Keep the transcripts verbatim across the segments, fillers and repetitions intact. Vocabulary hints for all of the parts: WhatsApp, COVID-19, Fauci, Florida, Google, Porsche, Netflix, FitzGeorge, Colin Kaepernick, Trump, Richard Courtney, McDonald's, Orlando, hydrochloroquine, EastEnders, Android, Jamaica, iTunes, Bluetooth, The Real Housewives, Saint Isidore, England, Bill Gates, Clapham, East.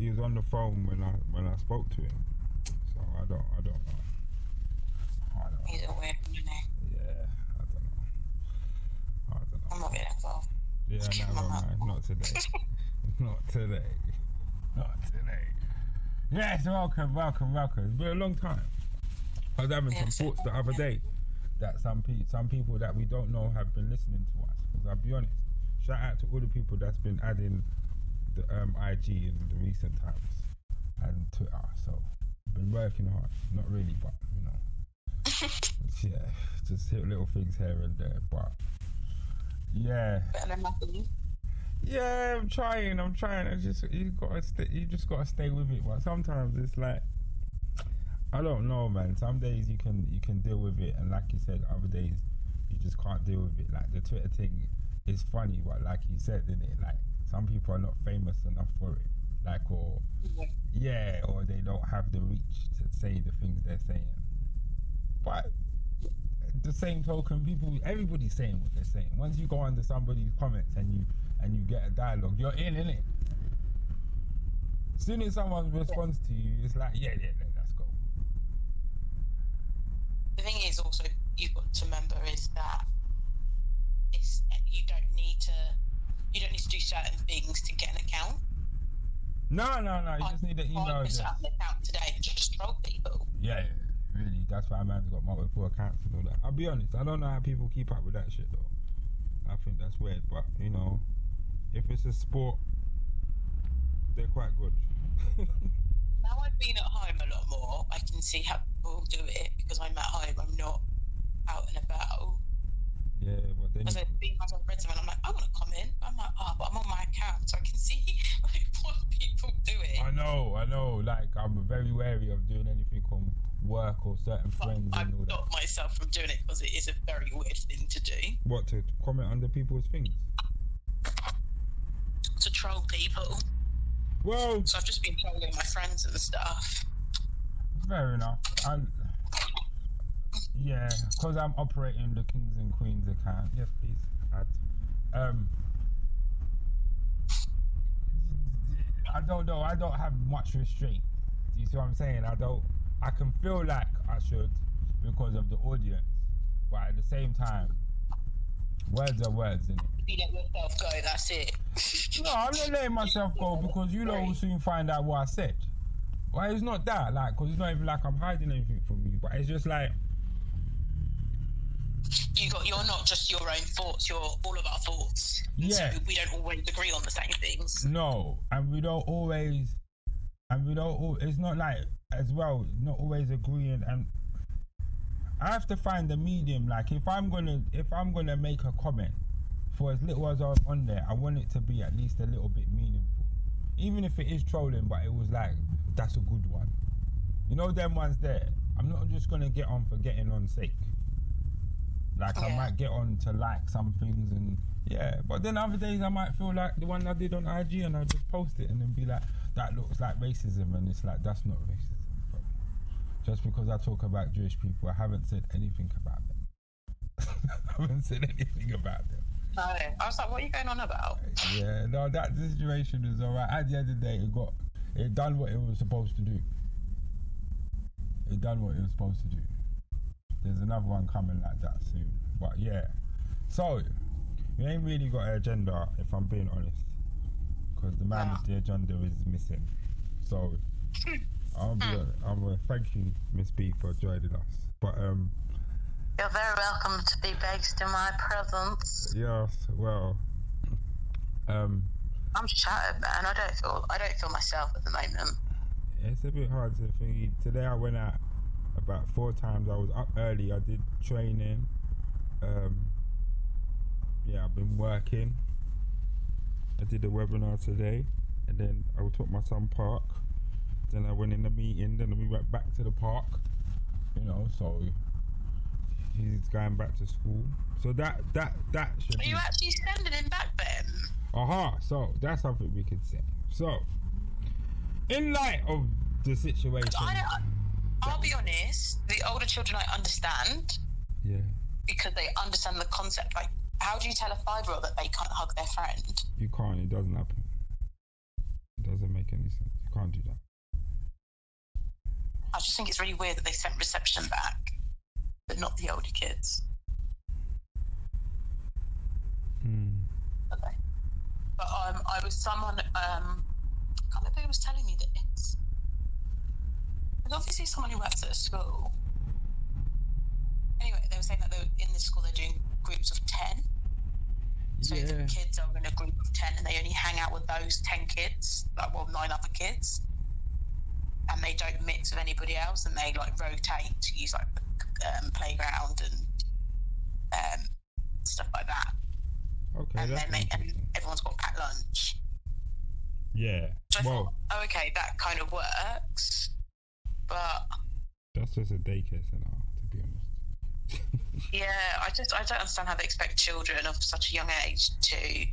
He was on the phone when I when I spoke to him, so I don't I don't know. I don't He's know. a weird man. Yeah, I don't know. I don't know. I'm not getting involved. Yeah, Just no, no, no, not today. Not today. Not today. Yes, welcome, welcome, welcome. It's been a long time. I was having yeah, some thoughts the other day that some pe- some people that we don't know have been listening to us. Because I'll be honest, shout out to all the people that's been adding Um, I G in the recent times and Twitter, so been working hard, not really, but you know, yeah, just hit little things here and there, but yeah, better than nothing. Yeah, I'm trying, I'm trying. I just you gotta, st- you just gotta stay with it. But sometimes it's like, I don't know, man. Some days you can you can deal with it, and like you said, other days you just can't deal with it. Like the Twitter thing is funny, but like you said, isn't it? Like, some people are not famous enough for it, like, or yeah. yeah, or they don't have the reach to say the things they're saying. But the same token, people, everybody's saying what they're saying. Once you go under somebody's comments and you and you get a dialogue, you're in, innit? As soon as someone responds yeah. to you, it's like, yeah, yeah, yeah, let's go. The thing is, also, you've got to remember is that it's you don't need to. You don't need to do certain things to get an account. No, no, no. You I, just need an email I address. I set up an account today and just troll people. Yeah, yeah, really. That's why a man's got multiple accounts and all that. I'll be honest. I don't know how people keep up with that shit, though. I think that's weird. But, you know, if it's a sport, they're quite good. Now I've been at home a lot more, I can see how people do it because I'm at home. I'm not out and about. Yeah, well then. As I read someone, I'm like, I want to comment. I'm like, ah, oh, but I'm on my account, so I can see like what people doing. I know, I know. Like, I'm very wary of doing anything on work or certain but friends I've and all that. I've stopped myself from doing it because it is a very weird thing to do. What, to comment under people's things? To troll people. Well. So I've just been trolling my friends and stuff. Fair enough. I. Yeah, because I'm operating the Kings and Queens account. Yes, please add. Um, I don't know. I don't have much restraint. Do you see what I'm saying? I don't. I can feel like I should because of the audience, but at the same time, words are words, isn't it? If you let yourself go, that's it. No, I'm not letting myself go because you lot will soon find out what I said. Well, it's not that, like, because it's not even like I'm hiding anything from you, but it's just like. You got, you're not just your own thoughts, you're all of our thoughts. Yeah. So we don't always agree on the same things. No, and we don't always, and we don't, all, it's not like, as well, not always agreeing, and I have to find a medium, like, if I'm gonna, if I'm gonna make a comment, for as little as I'm on there, I want it to be at least a little bit meaningful. Even if it is trolling, but it was like, that's a good one. You know them ones there, I'm not just gonna get on for getting on sake. Like, yeah. I might get on to like some things and, yeah. But then other days I might feel like the one I did on I G and I just post it and then be like, that looks like racism. And it's like, that's not racism, bro. Just because I talk about Jewish people, I haven't said anything about them. I haven't said anything about them. No, I was like, what are you going on about? Yeah, no, that situation is all right. At the end of the day, it got, it done what it was supposed to do. It done what it was supposed to do. There's another one coming like that soon. But yeah. So, we ain't really got an agenda, if I'm being honest. Because the man with yeah. the agenda is missing. So, I'll be mm. a, I'm a, thank you, Miss B, for joining us. But, um... You're very welcome to be based in my presence. Yes, well... Um... I'm shattered, man. I don't feel, I don't feel myself at the moment. It's a bit hard to think. Today I went out about four times. I was up early, I did training, um, yeah, I've been working, I did a webinar today, and then I took my son park, Then I went in the meeting, then we went back to the park, you know, so he's going back to school. So that, that, that should Are be... you actually sending him back then? Aha, uh-huh, so that's something we could say. So, in light of the situation... I, I'll be honest, the older children I understand. Yeah. Because they understand the concept. Like, how do you tell a five-year-old that they can't hug their friend? You can't, it doesn't happen. It doesn't make any sense. You can't do that. I just think it's really weird that they sent reception back, but not the older kids. Hmm. Okay. But um, I was someone, um, I can't remember who was telling me this. There's obviously someone who works at a school. Anyway, they were saying that they were, in this school they're doing groups of ten. So yeah. The kids are in a group of ten and they only hang out with those ten kids, like, well, nine other kids. And they don't mix with anybody else, and they like rotate to use like the um, playground and um, stuff like that. Okay. And then they, and everyone's got packed lunch. Yeah. So I thought, oh, okay, that kind of works, but that's just a daycare centre, to be honest. Yeah, I just I don't understand how they expect children of such a young age to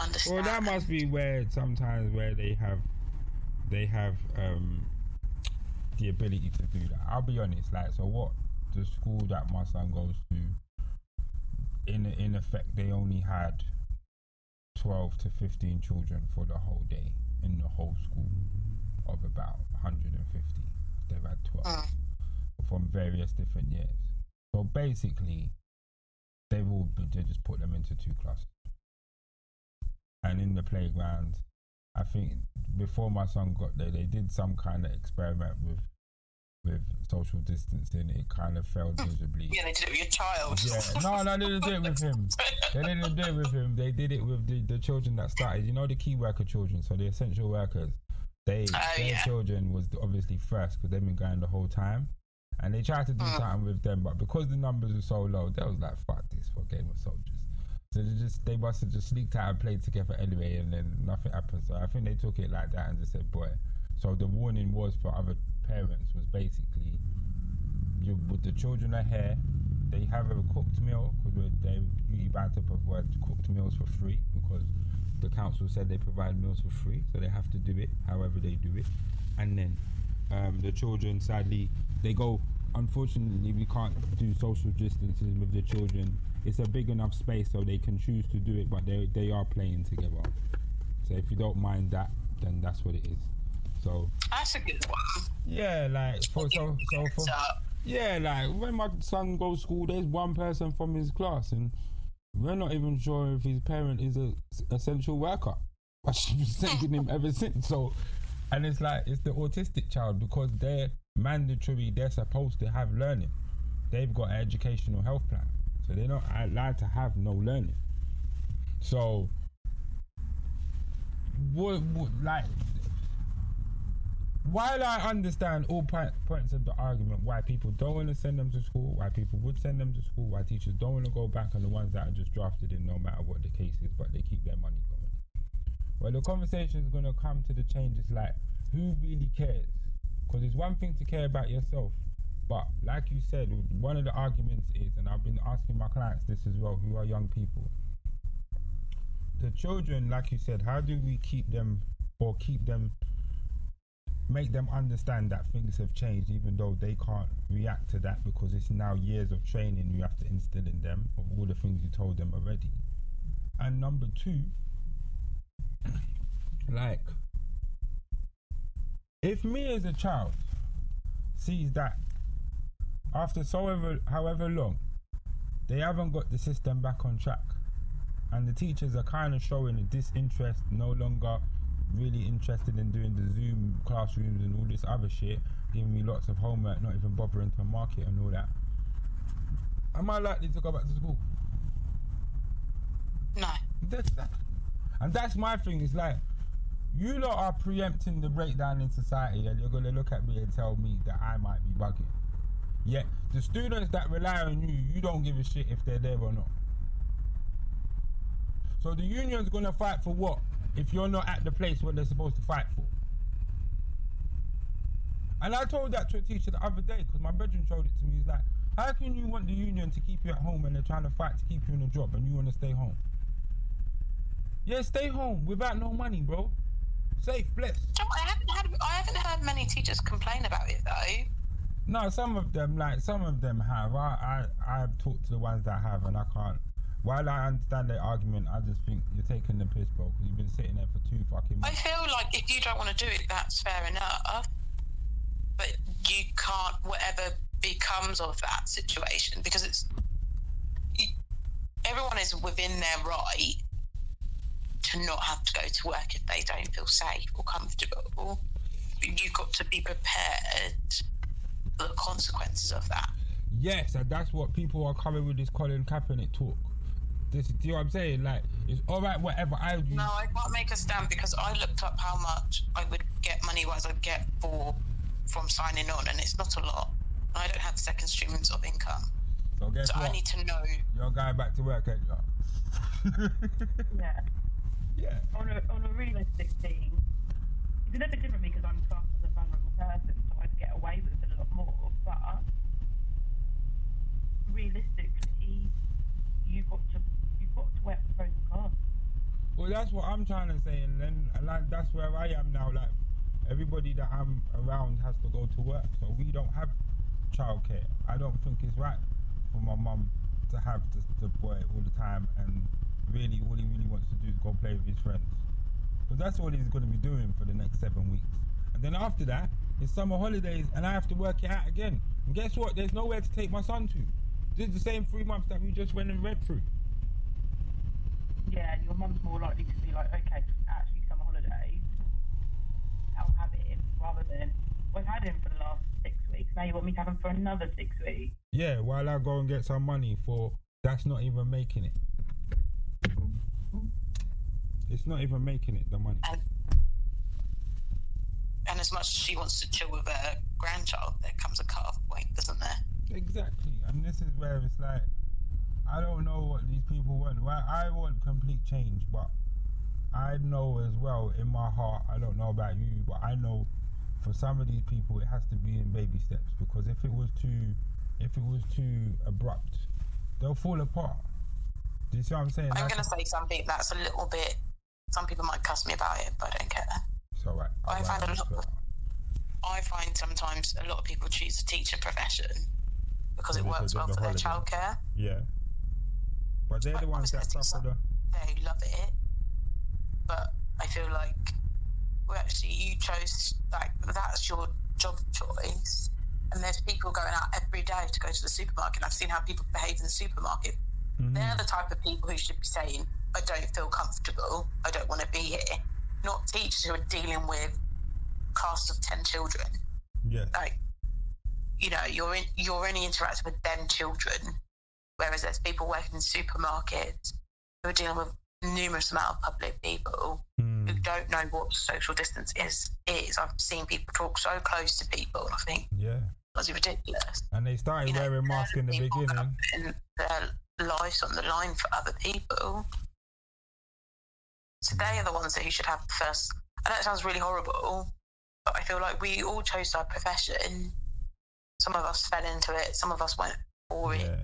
understand. Well, that must be where sometimes where they have they have. Um, the ability to do that. I'll be honest, like, so what the school that my son goes to, in in effect they only had twelve to fifteen children for the whole day in the whole school of about one hundred fifty. They've had twelve uh. from various different years. So basically they've all been, they just put them into two classes, and in the playground, I think before my son got there, they did some kind of experiment with with social distancing. It kind of failed miserably. Yeah, they did it with your child. Yeah, no, no, they didn't do it with him. They didn't do it with him. They did it with the, the children that started. You know, the key worker children, so the essential workers. They uh, their yeah. children was obviously first because they've been going the whole time, and they tried to do uh. something with them, but because the numbers were so low, they was like, "Fuck this for a game of soldiers." So they just they must have just sneaked out and played together anyway, and then nothing happened. So I think they took it like that and just said, boy. So the warning was for other parents was basically, you, with the children are here, they have a cooked meal, because they're duty bound to provide cooked meals for free, because the council said they provide meals for free, so they have to do it however they do it. And then um, the children, sadly, they go, unfortunately, we can't do social distancing with the children. It's a big enough space so they can choose to do it, but they they are playing together. So if you don't mind that, then that's what it is. So that's a good one. Yeah, like for, so so for, yeah, like when my son goes to school, there's one person from his class, and we're not even sure if his parent is a essential worker. But she's been sending him ever since. So, and it's like it's the autistic child, because they're mandatory, they're supposed to have learning. They've got an educational health plan, so they're not allowed to have no learning. So what, what, like, while I understand all point, points of the argument, why people don't want to send them to school, why people would send them to school, why teachers don't want to go back on the ones that are just drafted in no matter what the case is, but they keep their money going. Well, the conversation is going to come to the changes, like, who really cares? Because it's one thing to care about yourself, but like you said, one of the arguments is, and I've been asking my clients this as well, who are young people, the children, like you said, how do we keep them, or keep them, make them understand that things have changed, even though they can't react to that, because it's now years of training you have to instill in them of all the things you told them already. And number two, like, if me as a child sees that after so ever, however long, they haven't got the system back on track, and the teachers are kind of showing a disinterest, no longer really interested in doing the Zoom classrooms and all this other shit, giving me lots of homework, not even bothering to mark it and all that, am I likely to go back to school? No. That's that. And that's my thing, it's like, you lot are preempting the breakdown in society, and you're going to look at me and tell me that I might be bugging. Yet, the students that rely on you, you don't give a shit if they're there or not. So the union's going to fight for what if you're not at the place where they're supposed to fight for? And I told that to a teacher the other day, because my brethren showed it to me. He's like, how can you want the union to keep you at home and they're trying to fight to keep you in a job and you want to stay home? Yeah, stay home without no money, bro. Safe, blessed. Oh, I haven't had, I haven't heard many teachers complain about it though. No, some of them, like some of them have. I, I, I've talked to the ones that have, and I can't. While I understand their argument, I just think you're taking the piss, bro, because you've been sitting there for two fucking months. I feel like if you don't want to do it, that's fair enough. But you can't, whatever becomes of that situation, because it's you, everyone is within their right to not have to go to work if they don't feel safe or comfortable. You've got to be prepared for the consequences of that. Yes, and that's what people are coming with, this Colin Kaepernick talk. This, do you know what I'm saying? Like, it's all right, whatever I do. No, I can't make a stand, because I looked up how much I would get money-wise I'd get for from signing on, and it's not a lot. I don't have second streams of income. So, guess so what? I need to know. You're going back to work, ain't you? Yeah. Yeah. On a, on a realistic thing, it's a little bit different because I'm classed as a vulnerable person, so I'd get away with it a lot more. But realistically, you've got to you've got to work the pros and cons. Well, that's what I'm trying to say, and then like that's where I am now. Like everybody that I'm around has to go to work, so we don't have childcare. I don't think it's right for my mum to have the, the boy all the time, and really all he really wants to do is go play with his friends. But that's all he's going to be doing for the next seven weeks, and then after that it's summer holidays and I have to work it out again. And guess what, there's nowhere to take my son to. This is the same three months that we just went and read through. Yeah, and your mum's more likely to be like, okay, actually summer holidays, I'll have it in, rather than we've had him for the last six weeks, now you want me to have him for another six weeks. Yeah, while I go and get some money for that's not even making it. It's not even making it, the money. And, and as much as she wants to chill with her grandchild, there comes a cut-off point, doesn't there? Exactly. And this is where it's like, I don't know what these people want. Well, I want complete change, but I know as well in my heart, I don't know about you, but I know for some of these people, it has to be in baby steps, because if it was too, if it was too abrupt, they'll fall apart. Do you see what I'm saying? I'm going to say something that's a little bit... Some people might cuss me about it, but I don't care. It's all right. I find a lot of, I find sometimes a lot of people choose the teacher profession because it works well for their childcare. Yeah. But they're the ones that suffer. They love it. But I feel like, well, actually, you chose... like that's your job choice. And there's people going out every day to go to the supermarket. I've seen how people behave in the supermarket. Mm-hmm. They're the type of people who should be saying, I don't feel comfortable, I don't want to be here. Not teachers who are dealing with cast of ten children. Yeah. Like, you know, you're in, you're only interacting with them children, whereas there's people working in supermarkets who are dealing with numerous amount of public people mm. who don't know what social distance is. is. I've seen people talk so close to people, and I think, yeah, that's ridiculous. And they started you know, wearing masks in the beginning. Lives on the line for other people, so they are the ones that you should have first. I know it sounds really horrible, but I feel like we all chose our profession. Some of us fell into it, some of us went for it. Yeah.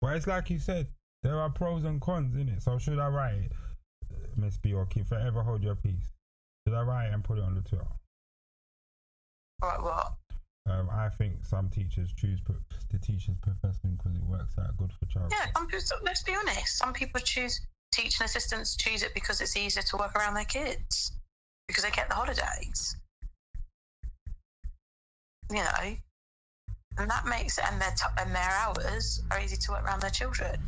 Well, it's like you said, there are pros and cons in it. So should I write it, Miss B, or keep forever hold your peace? Should I write it and put it on the Twitter? Right, what? Um, I think some teachers choose pro- the teacher's profession because it works out good for childcare. Yeah, some people, let's be honest. Some people choose teaching assistants, choose it because it's easier to work around their kids, because they get the holidays. You know, and that makes it, and their t- and their hours are easy to work around their children.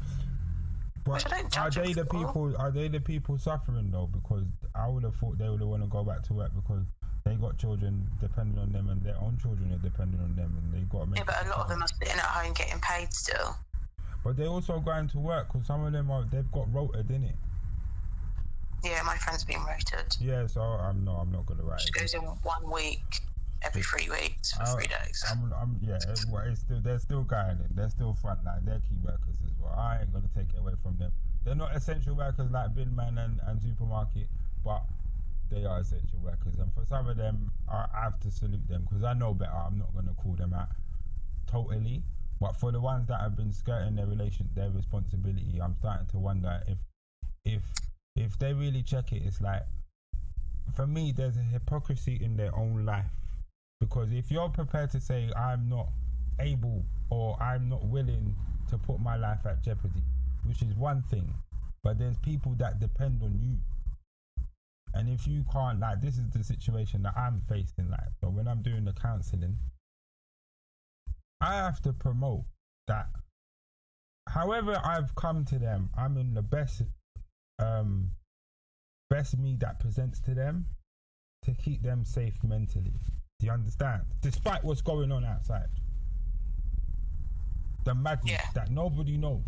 But which I don't judge are they the people? Are they the people suffering though? Because I would have thought they would want to go back to work because they got children depending on them, and their own children are depending on them, and they got. Yeah, but a lot of them are sitting at home getting paid still. But they're also going to work because some of them are. They've got rotated, innit? Yeah, my friend's been rotated. Yeah, so I'm no, I'm not gonna write. She goes in one weweek every three weeks for three days. I'm, I'm, yeah, it's, it's still they're still going in. They're still frontline. They're key workers as well. I ain't gonna take it away from them. They're not essential workers like bin man and, and supermarket, but they are essential workers, and for some of them, I have to salute them because I know better. I'm not going to call them out totally, but for the ones that have been skirting their relation, their responsibility, I'm starting to wonder if, if, if they really check it. It's like, for me, there's a hypocrisy in their own life, because if you're prepared to say I'm not able or I'm not willing to put my life at jeopardy, which is one thing, but there's people that depend on you. And if you can't, like, this is the situation that I'm facing, like, so when I'm doing the counselling, I have to promote that. However I've come to them, I'm in the best, um, best me that presents to them to keep them safe mentally. Do you understand? Despite what's going on outside. The madness yeah. that nobody knows.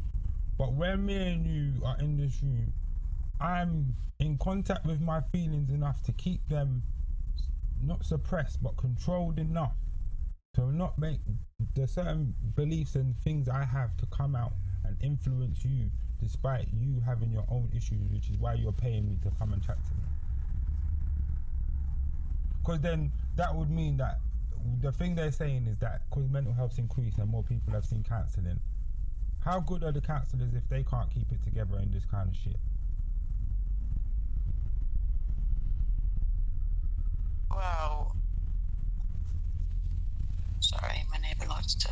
But when me and you are in this room, I'm in contact with my feelings enough to keep them not suppressed but controlled enough to not make the certain beliefs and things I have to come out and influence you, despite you having your own issues, which is why you're paying me to come and chat to me. Because then that would mean that the thing they're saying is that because mental health's increased and more people have seen counselling, how good are the counsellors if they can't keep it together in this kind of shit? Well, sorry, my neighbour likes to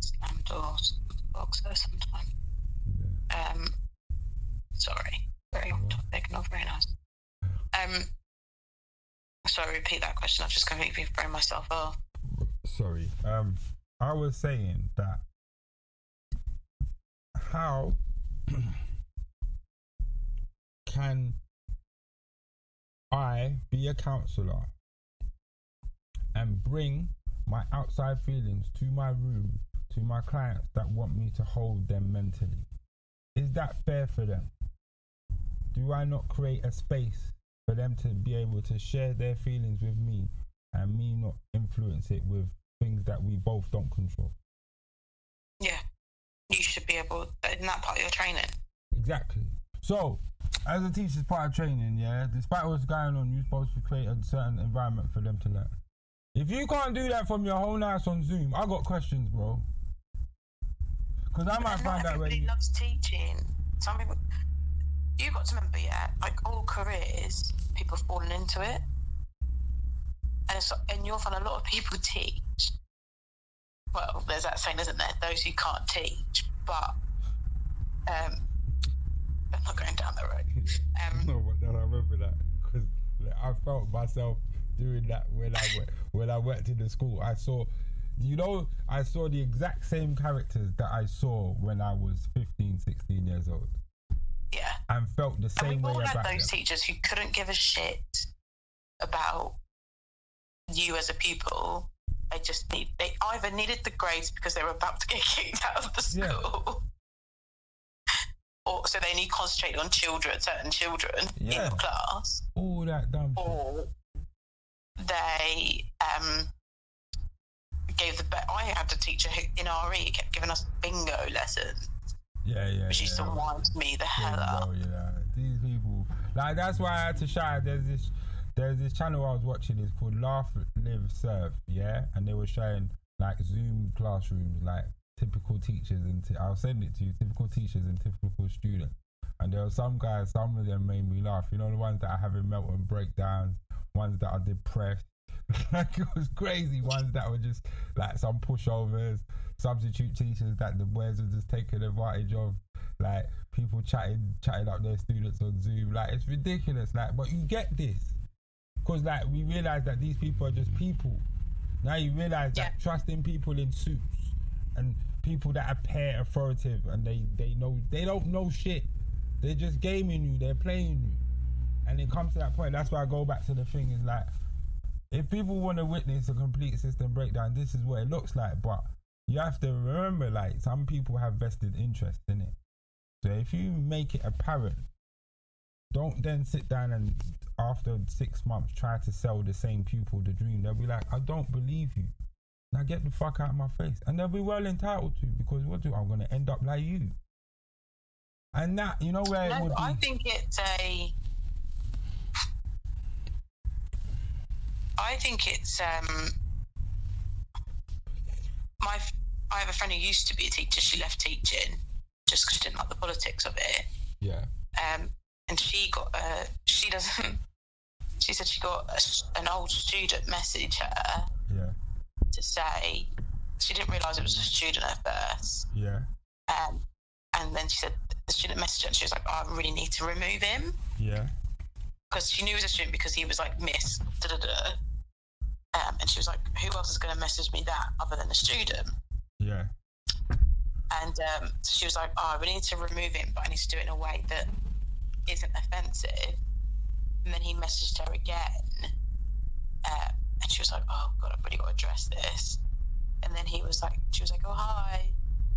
slam doors with the box there sometimes. Yeah. Um, sorry, very off topic, not very nice. Um, sorry, repeat that question. I've just completely thrown myself off. Sorry. Um, I was saying that how can I be a counsellor and bring my outside feelings to my room, to my clients that want me to hold them mentally? Is that fair for them? Do I not create a space for them to be able to share their feelings with me and me not influence it with things that we both don't control? Yeah, you should be able, isn't that part of your training? Exactly. So, as a teacher's part of training, yeah, despite what's going on, you're supposed to create a certain environment for them to learn. If you can't do that from your whole house on Zoom, I got questions, bro. Because I might find out where you... Everybody loves teaching. Some people... You've got to remember, yeah, like all careers, people have fallen into it. And, it's, and you'll find a lot of people teach. Well, there's that saying, isn't there? Those who can't teach, but... um. I'm not going down that road. Um, no, but then I remember that because like, I felt myself doing that when I went, when I worked in the school. I saw, you know, I saw the exact same characters that I saw when I was fifteen, sixteen years old. Yeah. And felt the same and way about them. We all had those them. teachers who couldn't give a shit about you as a pupil. They just need, they either needed the grades because they were about to get kicked out of the school. Yeah. Or, so they need to concentrate on children, certain children yeah. in the class. All that dumb shit. Or they um, gave the... Be- I had a teacher who, in R E, kept giving us bingo lessons. Yeah, yeah, Which yeah, used to yeah. wind me the hell bingo, up. Yeah. These people... Like, that's why I had to shout. There's this, there's this channel I was watching. It's called Laugh, Live, Serve, yeah? And they were showing, like, Zoom classrooms, like, typical teachers and t- I'll send it to you. Typical teachers and typical students. And there were some guys. Some of them made me laugh. You know, the ones that are having meltdown breakdowns, ones that are depressed. Like it was crazy. Ones that were just like some pushovers, substitute teachers that the boys were just taking advantage of. Like people chatting, chatting up their students on Zoom. Like it's ridiculous. Like, but you get this because like we realize that these people are just people. Now you realize that yeah. trusting people in suits. And people that appear authoritative and they, they know they don't know shit. They're just gaming you. They're playing you. And it comes to that point. That's why I go back to the thing is like, if people want to witness a complete system breakdown, this is what it looks like. But you have to remember, like, some people have vested interest in it. So if you make it apparent, don't then sit down and after six months try to sell the same pupil the dream. They'll be like, I don't believe you. Now get the fuck out of my face. And they'll be well entitled to, because what do I'm going to end up like you? And that, you know where no, it would I be? I think it's a... I think it's um, my. I have a friend who used to be a teacher. She left teaching just because she didn't like the politics of it. Yeah. Um, and she got uh, she doesn't. She said she got a, an old student message her. Yeah. To say she didn't realise it was a student at first. Yeah. Um, and then she said the student messaged her and she was like, oh, I really need to remove him. Yeah. Because she knew he was a student because he was like, miss, da-da-da. Um, and she was like, who else is going to message me that other than a student? Yeah. And um, so she was like, oh, we need to remove him, but I need to do it in a way that isn't offensive. And then he messaged her again. Uh, and she was like, oh, God, I've really got to address this. And then he was like, she was like, oh, hi,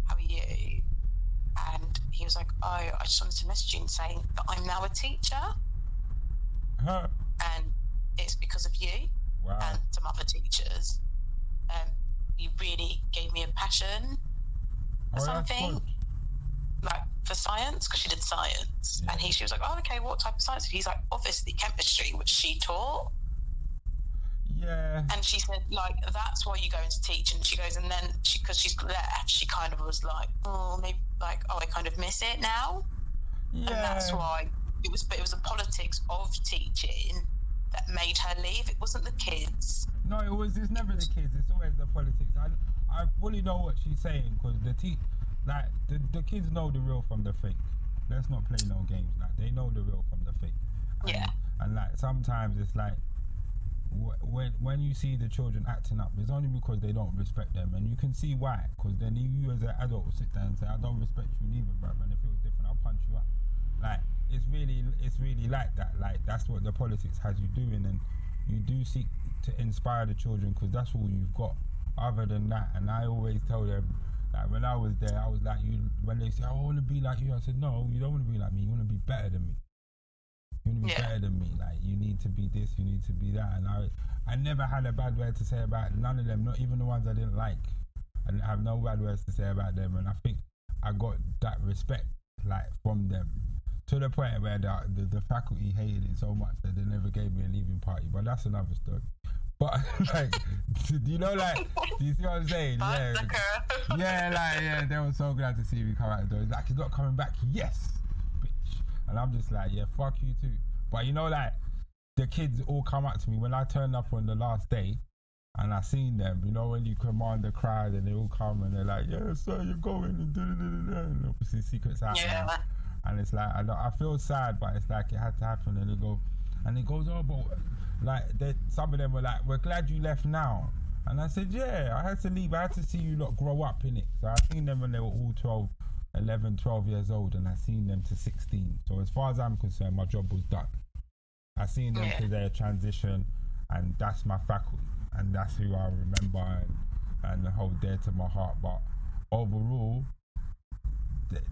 how are you? And he was like, oh, I just wanted to message you and say that I'm now a teacher. Huh. And it's because of you. Wow. And some other teachers. Um, you really gave me a passion for oh, something, like for science, because she did science. Yeah. And he, she was like, oh, okay, what type of science? He's like, obviously chemistry, which she taught. Yeah. And she said, like, that's why you go into teaching. She goes, and then she, because she's left, she kind of was like, oh, maybe, like, oh, I kind of miss it now. Yeah. And that's why. It was, but it was the politics of teaching that made her leave. It wasn't the kids. No, it was. It's never the kids. It's always the politics. I, I fully know what she's saying because the te- like the, the kids know the real from the fake. Let's not play no games. Like they know the real from the fake. And, yeah. And like sometimes it's like wh- when when you see the children acting up, it's only because they don't respect them, and you can see why. Because then you as an adult will sit there and say, "I don't respect you neither, bro. And if it was different, I'll punch you up." Like. It's really, it's really like that. Like that's what the politics has you doing, and you do seek to inspire the children because that's all you've got. Other than that, and I always tell them, like when I was there, I was like, you. When they say, I want to be like you, I said, no, you don't want to be like me. You want to be better than me. You want to be yeah. better than me. Like you need to be this, you need to be that. And I, I never had a bad word to say about none of them, not even the ones I didn't like. I didn't have no bad words to say about them, and I think I got that respect, like from them. To the point where the, the the faculty hated it so much that they never gave me a leaving party, but that's another story. But like, do you know, like, do you see what I'm saying? Yeah, yeah, like, yeah, they were so glad to see me come out the door. It's like, he's not coming back, yes, bitch. And I'm just like, yeah, fuck you too. But you know, like, the kids all come up to me when I turned up on the last day, and I seen them. You know, when you command the crowd and they all come and they're like, yeah, sir, you're going, and da da da da. Obviously, secrets out. Yeah. Now. And it's like, I, I feel sad, but it's like it had to happen. And they go, and it goes, oh, but like, they, some of them were like, we're glad you left now. And I said, yeah, I had to leave. I had to see you lot grow up innit. So I seen them when they were all twelve, eleven, twelve years old, and I seen them to sixteen. So as far as I'm concerned, my job was done. I seen them to their transition, and that's my faculty. And that's who I remember and, and the whole dear to my heart. But overall,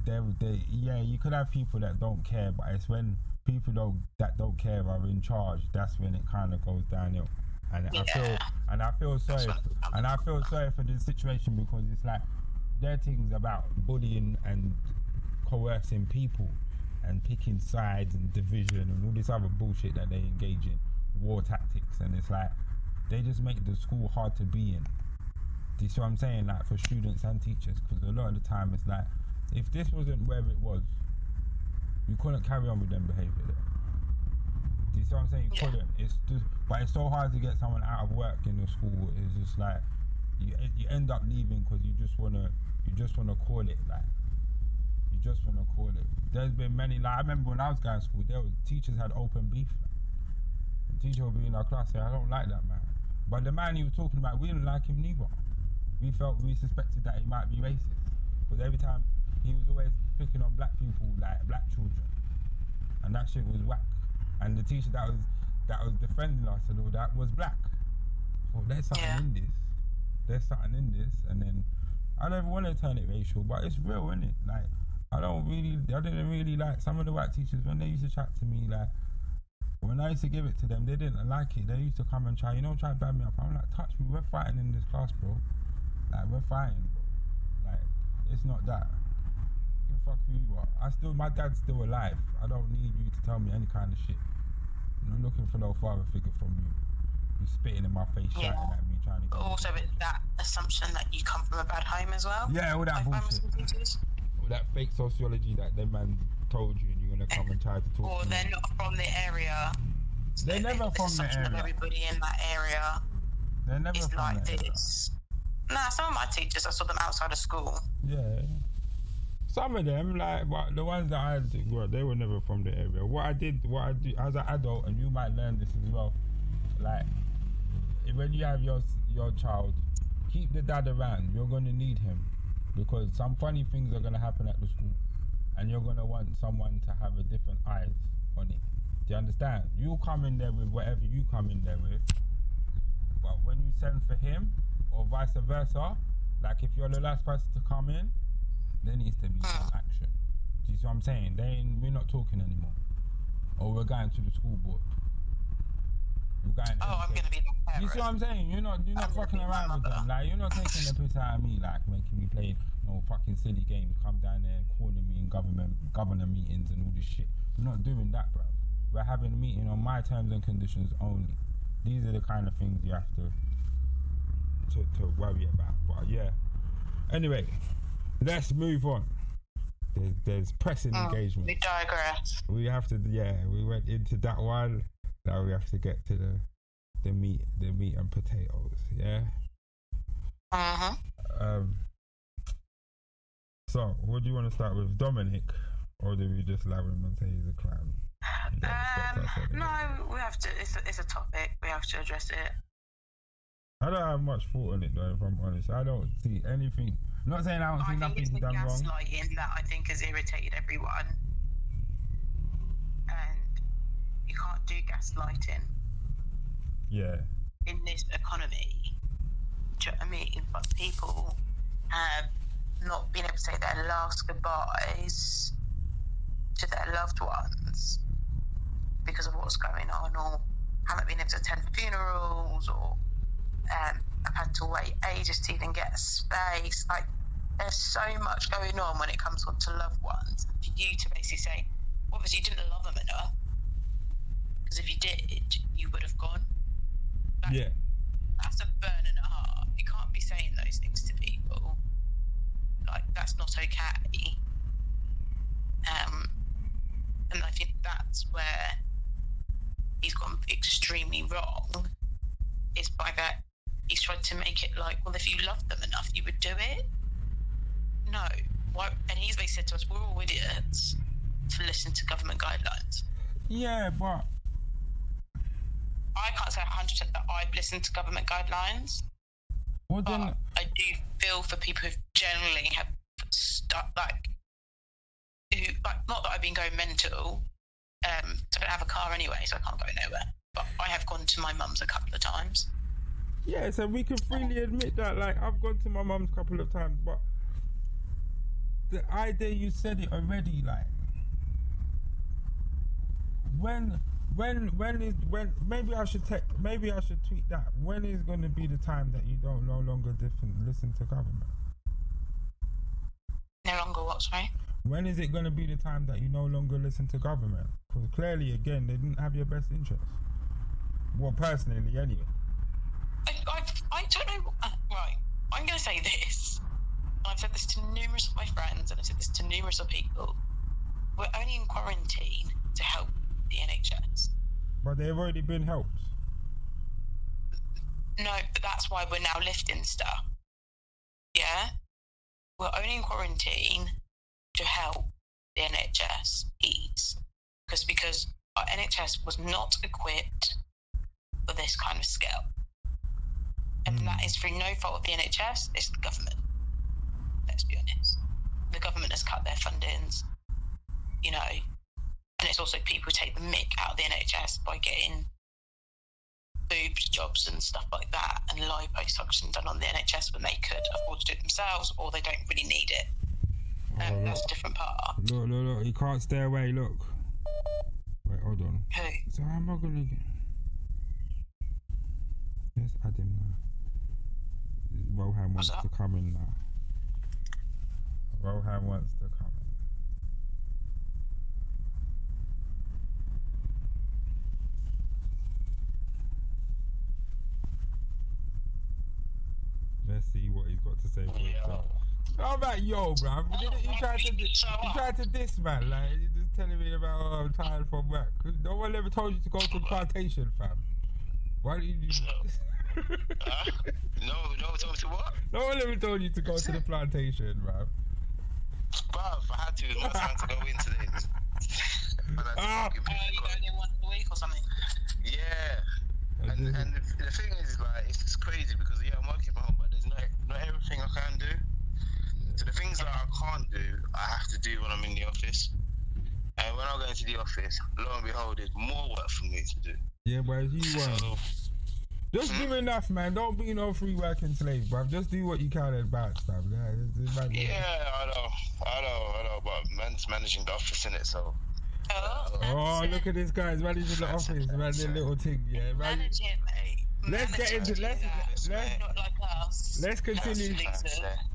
They, they, yeah, you could have people that don't care, but it's when people don't that don't care are in charge. That's when it kind of goes downhill. And yeah. I feel, and I feel sorry, for, and I feel sorry for this situation because it's like their things about bullying and coercing people, and picking sides and division and all this other bullshit that they engage in, war tactics, and it's like they just make the school hard to be in. Do you see what I'm saying? Like for students and teachers, because a lot of the time it's like. If this wasn't where it was, you couldn't carry on with them behaviour there. Do you see what I'm saying? You yeah. couldn't. It's just, but it's so hard to get someone out of work in the school. It's just like you you end up leaving because you just wanna you just wanna call it like you just wanna call it. There's been many like I remember when I was going to school, there was teachers had open beef. Like, the teacher would be in our class saying, "I don't like that man," but the man he was talking about, we didn't like him neither. We felt we suspected that he might be racist because every time. He was always picking on black people, like black children, and that shit was whack. And the teacher that was that was defending us and all that was black. So there's something yeah. in this. There's something in this, and then I don't want to turn it racial, but it's real, isn't it? Like I don't really, I didn't really like some of the white teachers when they used to chat to me. Like when I used to give it to them, they didn't like it. They used to come and try, you know, try to bad me up. I'm like, touch me. We're fighting in this class, bro. Like we're fighting, bro. Like it's not that. Fuck who you are. I still, my dad's still alive. I don't need you to tell me any kind of shit. I'm not looking for no father figure from you. be spitting in my face, yeah. shouting at me, trying to. But also, with that assumption that you come from a bad home as well. Yeah, all that bullshit. All that fake sociology that them man told you, and you're gonna come and try to talk. Or to they're me. Not from the area. So they're, they're never from the area. Everybody in that area. They're never is from like the this. Area. Nah, some of my teachers, I saw them outside of school. Yeah. Some of them, like well, the ones that I had, well, they were never from the area. What I did, what I do as an adult, and you might learn this as well, like, when you have your your child, keep the dad around. You're going to need him because some funny things are going to happen at the school and you're going to want someone to have a different eyes on it. Do you understand? You come in there with whatever you come in there with, but when you send for him, or vice versa, like if you're the last person to come in, there needs to be some action. Do you see what I'm saying? They ain't, we're not talking anymore. Or we're going to the school board. We're going to oh, I'm going to be the parent. You see what I'm saying? You're not, you're not fucking around with them. Like, you're not taking the piss out of me, like making me play no fucking silly games, come down there and calling me in government, governor meetings and all this shit. We're not doing that, bruv. We're having a meeting on my terms and conditions only. These are the kind of things you have to to, to worry about. But yeah. Anyway. Let's move on. There's, there's pressing oh, engagement. We digress. We have to, yeah. We went into that one. Now we have to get to the the meat, the meat and potatoes. Yeah. Uh huh. Um. So, what do you want to start with, Dominic, or do we just love him and say he's a clown? Um. No, we have to. It's a, it's a topic. We have to address it. I don't have much thought on it though, if I'm honest. I don't see anything. I'm not saying I don't see I nothing done wrong. I think it's the gaslighting that I think has irritated everyone. And you can't do gaslighting. Yeah. In this economy. Do you know what I mean? But people have not been able to say their last goodbyes to their loved ones because of what's going on, or haven't been able to attend funerals, or Um, I've had to wait ages to even get a space. Like, there's so much going on when it comes on to loved ones. For you to basically say, obviously you didn't love them enough, because if you did, you would have gone. That, yeah. That's a burn and a half. You can't be saying those things to people. Like, that's not okay. Um, and I think that's where he's gone extremely wrong, is by that he's tried to make it like, well, if you loved them enough, you would do it. No. Why? And he's basically said to us, we're all idiots for listening to government guidelines. Yeah, but I can't say one hundred percent that I've listened to government guidelines. Well, then, but I do feel for people who generally have stuck, like, who, like, not that I've been going mental. Um, so I don't have a car anyway, so I can't go nowhere. But I have gone to my mum's a couple of times. Yeah, so we can freely admit that. Like, I've gone to my mum's a couple of times, but the idea, you said it already, like, when, when, when is, when, maybe I should take, maybe I should tweet that. When is going to be the time that you don't no longer different, listen to government? No longer what, sorry? When is it going to be the time that you no longer listen to government? Because clearly, again, they didn't have your best interest. Well, personally, anyway. I, I, I don't know. Uh, right, I'm going to say this. I've said this to numerous of my friends, and I've said this to numerous of people. We're only in quarantine to help the N H S. But they've already been helped. No, but that's why we're now lifting stuff. Yeah? We're only in quarantine to help the N H S ease. Because, because our N H S was not equipped for this kind of scale. And mm. that is through no fault of the N H S, it's the government. Let's be honest. The government has cut their fundings, you know, and it's also people who take the mick out of the N H S by getting boob jobs and stuff like that, and liposuction done on the N H S when they could afford to do it themselves, or they don't really need it. Um, oh, that's a different part. Look, look, look, you can't stay away, look. Wait, hold on. Who? Hey. So how am I going to get... Let's add him now. Rohan wants to come in now. Rohan wants to come in. Let's see what he's got to say for himself. How about yo, bruv? You tried to you tried to diss, man. Like you're just telling me about oh, I'm tired from work. No one ever told you to go to plantation, fam. Why do you? Do that? uh, no, no one told you what? No one ever told you to go to the plantation, bruv. Bruv, I had to. I had to go into this. Ah, oh, you got in once a week or something. Yeah. And, and the, the thing is, like, it's just crazy because yeah, I'm working from home, but there's not not everything I can do. So the things that I can't do, I have to do when I'm in the office. And when I go into the office, lo and behold, there's more work for me to do. Yeah, but you so, just hmm? do enough, man. Don't be no free working slave, bruv. Just do what you can and bounce, bruv. Yeah, yeah, I know, I know, I know, but man's managing the office, innit, so. Oh, oh look at this guy! He's managing the office, man. Their little thing, yeah. Man. Manage it, mate. Let's manage get into let's let's, let's not like us. Let's continue.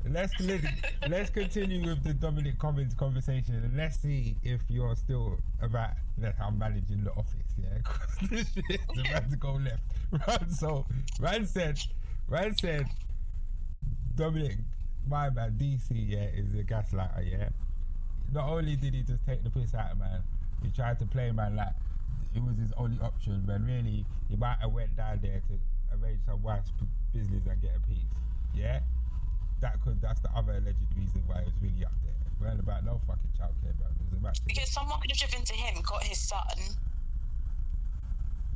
Let's let, let's continue with the Dominic Cummings conversation, and let's see if you're still about that. I'm managing the office, yeah. Because this shit is about to go left. Right, so Rand said, Rand said, Dominic, my man, D C, yeah, is a gaslighter, yeah. Not only did he just take the piss out of man, he tried to play man like it was his only option, but really he might have went down there to arrange some wife's business and get a piece. Yeah? That could that's the other alleged reason why it was really up there. It wasn't about no fucking childcare, bro. It was about to Because someone could have driven to him, got his son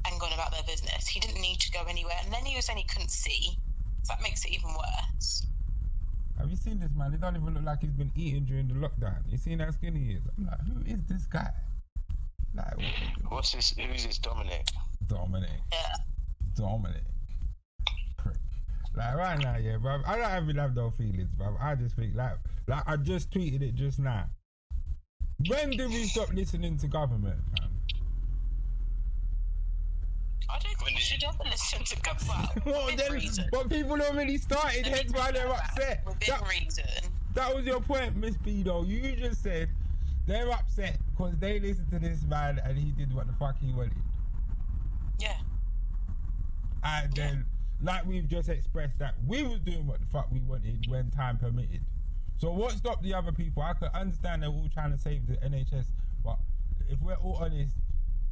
and gone about their business. He didn't need to go anywhere, and then he was saying he couldn't see. So that makes it even worse. Have you seen this man? He don't even look like he's been eating during the lockdown. You seen how skinny he is? I'm like, who is this guy? Like, what what's this? Who's this Dominic? Dominic. Yeah. Dominic. Prick. Like right now, yeah, bruv. I don't even have no feelings, bruv. I just think like, like I just tweeted it just now. When did we stop listening to government, fam? I don't think you should ever listen to government. Well, then, but people already started, hence why they're upset. Within that, reason. That was your point, Miss Bido. You just said they're upset because they listened to this man and he did what the fuck he wanted. Yeah. And yeah. then, like we've just expressed that we was doing what the fuck we wanted when time permitted. So what stopped the other people? I could understand they're all trying to save the N H S, but if we're all honest,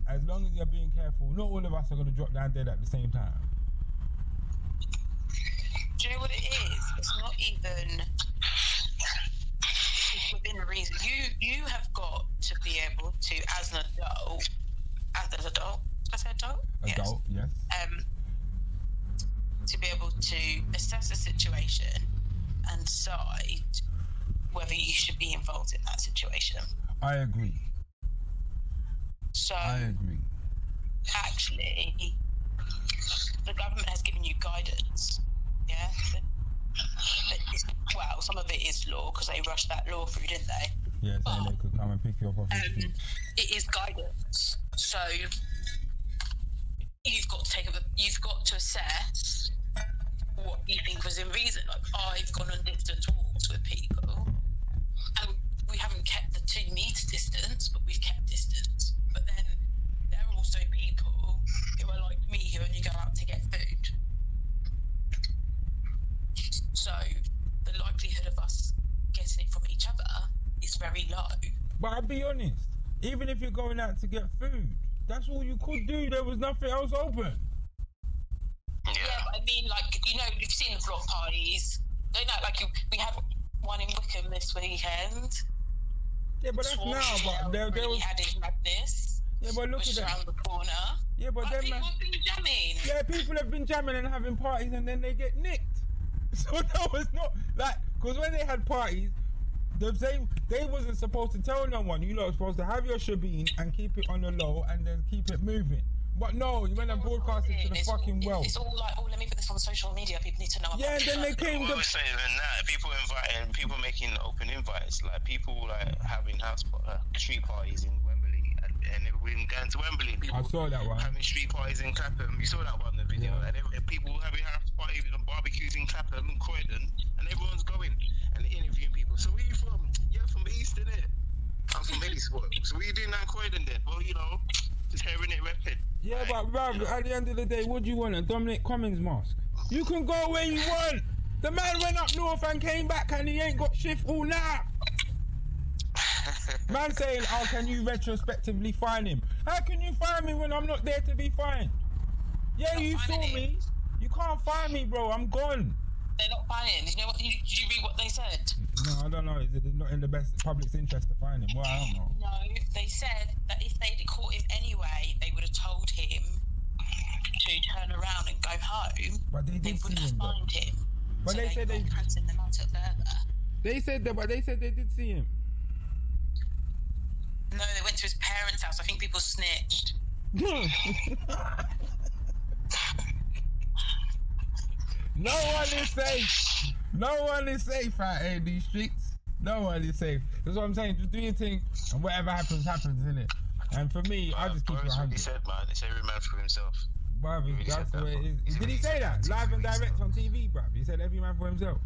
as long as you're being careful, not all of us are going to drop down dead at the same time. Do you know what it is? It's not even it's within a reason. You you have got to be able to, as an adult, as an adult, did I say adult? Adult, yes. yes. Um, to be able to assess the situation and decide whether you should be involved in that situation. I agree. So, I agree. Actually, the government has given you guidance. Yeah? But, but it's, well, some of it is law because they rushed that law through, didn't they? Yeah, so but, they could come and pick you up off um, the It is guidance. So, you've got to take a, you've got to assess what you think was in reason. Like, I've gone on distant walks with people and we haven't kept the two metre distance, but we've kept distance. But then there are also people who are like me who only go out to get food. So the likelihood of us getting it from each other is very low. But I'll be honest, even if you're going out to get food, that's all you could do. There was nothing else open. Yeah, but I mean, like, you know, you've seen the block parties. Don't know, like, we have one in Wickham this weekend. Yeah, but that's Porsche now. But there, there really was had his madness. Yeah, but look at that. Around the corner. Yeah, but, but then people man, have been jamming. Yeah, people have been jamming and having parties, and then they get nicked. So that was not like because when they had parties, the same they wasn't supposed to tell no one. You know, supposed to have your shebeen and keep it on the low, and then keep it moving. But no, you went and broadcasted to the it's fucking all, world. It's all like, oh, let me put this on social media. People need to know. Yeah, and then they came. Well, the... saying that people inviting, people making open invites, like people like having house uh, street parties in Wembley, and, and everybody we going to Wembley. People I saw that one. Having street parties in Clapham. You saw that one in the video. Yeah. And, every, and people having house parties and barbecues in Clapham and Croydon, and everyone's going and interviewing people. So where you from? Yeah, from the East, innit? I'm from East. What? So what are you doing now in Croydon then? Well, you know, just hearing it rapid. Yeah, but bruv, at the end of the day, what do you want? A Dominic Cummings mask? You can go where you want. The man went up north and came back and he ain't got shift all night. Man saying, how can you retrospectively fine him? How can you fine me when I'm not there to be fined? Yeah, you saw me. You can't fine me, bro. I'm gone. They're not fining. Did you know what? Did you, did you read what they said? No, I don't know. Is it not in the best public's interest to fine him? Well, I don't know. No, they said that if they'd caught him anyway, they would have told him to turn around and go home. But they, they wouldn't have fined him. But so they, they said they cancelled them out further. They said that, but they said they did see him. No, they went to his parents' house. I think people snitched. No one is safe. No one is safe out here in these streets. No one is safe. That's what I'm saying. Just do your thing, and whatever happens, happens, innit? And for me, I just keep it one hundred. He said, man, it's every man for himself. Bruv, really that's the way it is. Did he say that? Live and direct on T V, bruv. He said every man for himself.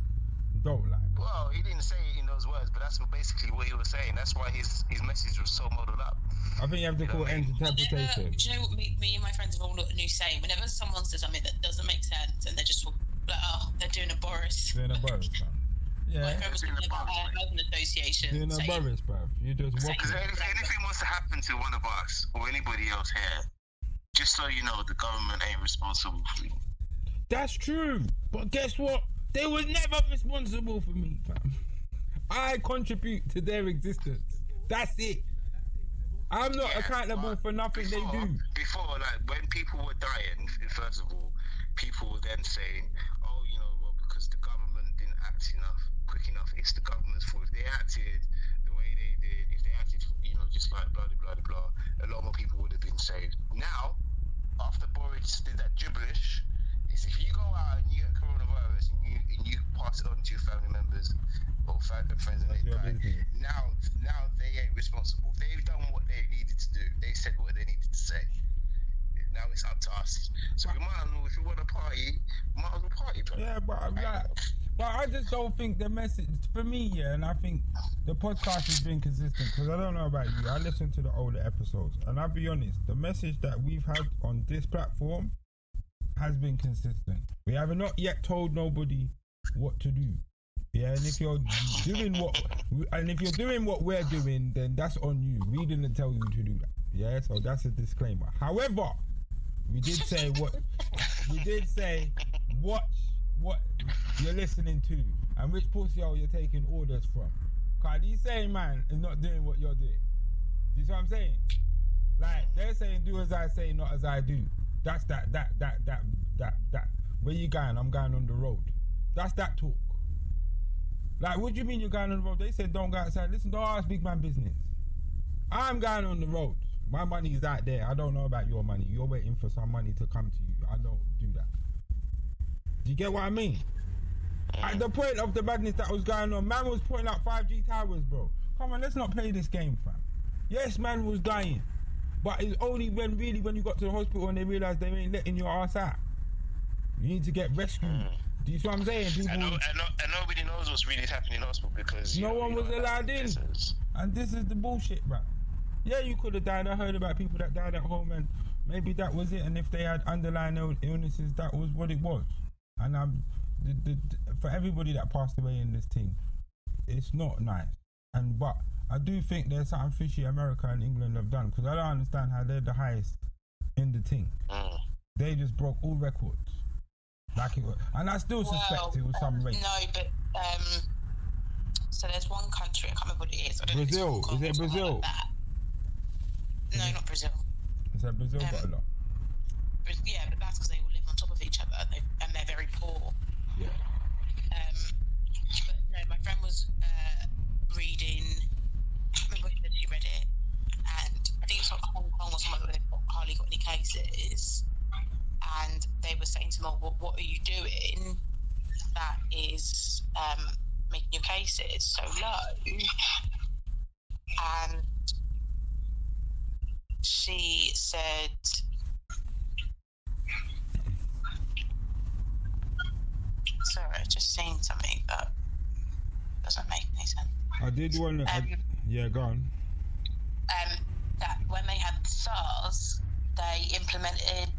Don't lie. Well, he didn't say it in those words, but that's basically what he was saying. That's why his his message was so modelled up. I think you have to call it interpretation. Do you know what me, me and my friends have all got a new saying? Whenever someone says something that doesn't make sense, and they're just like, oh, they're doing a Boris. Doing a Boris, bruv. Yeah. My friend was doing like, a Boris association. Doing so a Boris, bruv. You just walk. Because if anything wants to happen to one of us or anybody else here, just so you know, the government ain't responsible for you. That's true. But guess what? They were never responsible for me, fam. I contribute to their existence. That's it. I'm not yeah, accountable for nothing before, they do. Before, like, when people were dying, first of all, people were then saying, oh, you know, well, because the government didn't act enough, quick enough, it's the government's fault. If they acted the way they did, if they acted, you know, just like blah, blah, blah, blah, a lot more people would have been saved. Now, after Boris did that gibberish, is if you go out and you get coronavirus and you and you pass it on to your family members or family friends and they die, now now they ain't responsible. They've done what they needed to do. They said what they needed to say. Now it's up to us. So but, we might as well, if you want to party, we might as well party. Bro. Yeah, but I'm like, but I just don't think the message for me. Yeah, and I think the podcast has been consistent because I don't know about you. I listened to the older episodes, and I'll be honest, the message that we've had on this platform has been consistent. We have not yet told nobody what to do. Yeah, and if you're doing what, and if you're doing what we're doing, then that's on you. We didn't tell you to do that. Yeah, so that's a disclaimer. However, we did say what we did say. Watch what you're listening to and which pussy hole you're taking orders from. Cause these same man is not doing what you're doing. You see what I'm saying? Like they're saying, do as I say, not as I do. That's that, that, that, that, that, that. Where you going? I'm going on the road. That's that talk. Like, what do you mean you're going on the road? They said don't go outside. Listen to us, big man business. I'm going on the road. My money is out there. I don't know about your money. You're waiting for some money to come to you. I don't do that. Do you get what I mean? At the point of the madness that was going on, man was putting up five G towers, bro. Come on, let's not play this game, fam. Yes, man was dying. But it's only when really when you got to the hospital and they realised they ain't letting your ass out. You need to get rescued. Mm. Do you see what I'm saying? People, and, no, and, no, and nobody knows what's really happening in hospital because no know, one was allowed in. Business. And this is the bullshit, bro. Yeah, you could have died. I heard about people that died at home and maybe that was it. And if they had underlying illnesses, that was what it was. And I'm the, the, the, for everybody that passed away in this thing, it's not nice. And but I do think there's something fishy America and England have done because I don't understand how they're the highest in the thing. Mm. They just broke all records. Like it was, and I still suspect well, it was some um, race. No, but um, so there's one country I can't remember what it is. I don't Brazil know if it's Hong Kong, is it Brazil? Like no, not Brazil. Is that Brazil um, got a lot? Yeah, but that's because they all live on top of each other and, they, and they're very poor. Yeah. Um, but no, my friend was uh, reading. Remember when you read it, and I think it's like Hong Kong or somewhere where they've hardly got any cases, and they were saying to them, well, what are you doing that is um, making your cases so low? And she said, sorry, I've just seen something that doesn't make any sense. I did want to... Um, yeah, go on. Um, that when they had SARS, they implemented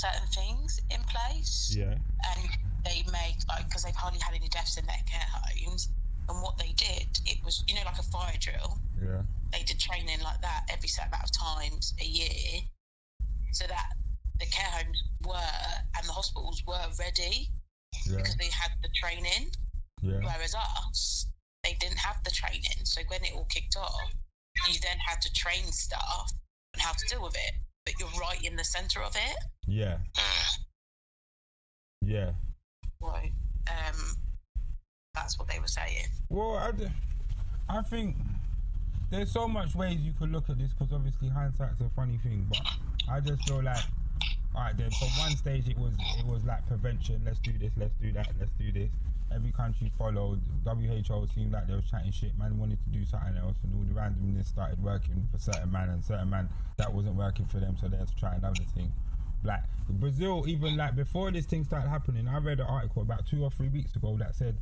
certain things in place. Yeah. And they made, like, because they've hardly had any deaths in their care homes. And what they did, it was, you know, like a fire drill. Yeah. They did training like that every set amount of times a year, so that the care homes were, and the hospitals were ready, yeah, because they had the training. Yeah. Whereas us, they didn't have the training. So when it all kicked off, you then had to train staff on how to deal with it. But you're right in the centre of it. Yeah. Yeah. Right. Um. That's what they were saying. Well, I, I think there's so much ways you could look at this, because obviously hindsight's a funny thing, but I just feel like, all right, then, from one stage it was it was like prevention, let's do this, let's do that, let's do this. Every country followed. W H O seemed like they were chatting shit, man wanted to do something else, and all the randomness started working for certain man, and certain man, that wasn't working for them, so they had to try another thing. Like, Brazil, even like before this thing started happening, I read an article about two or three weeks ago that said,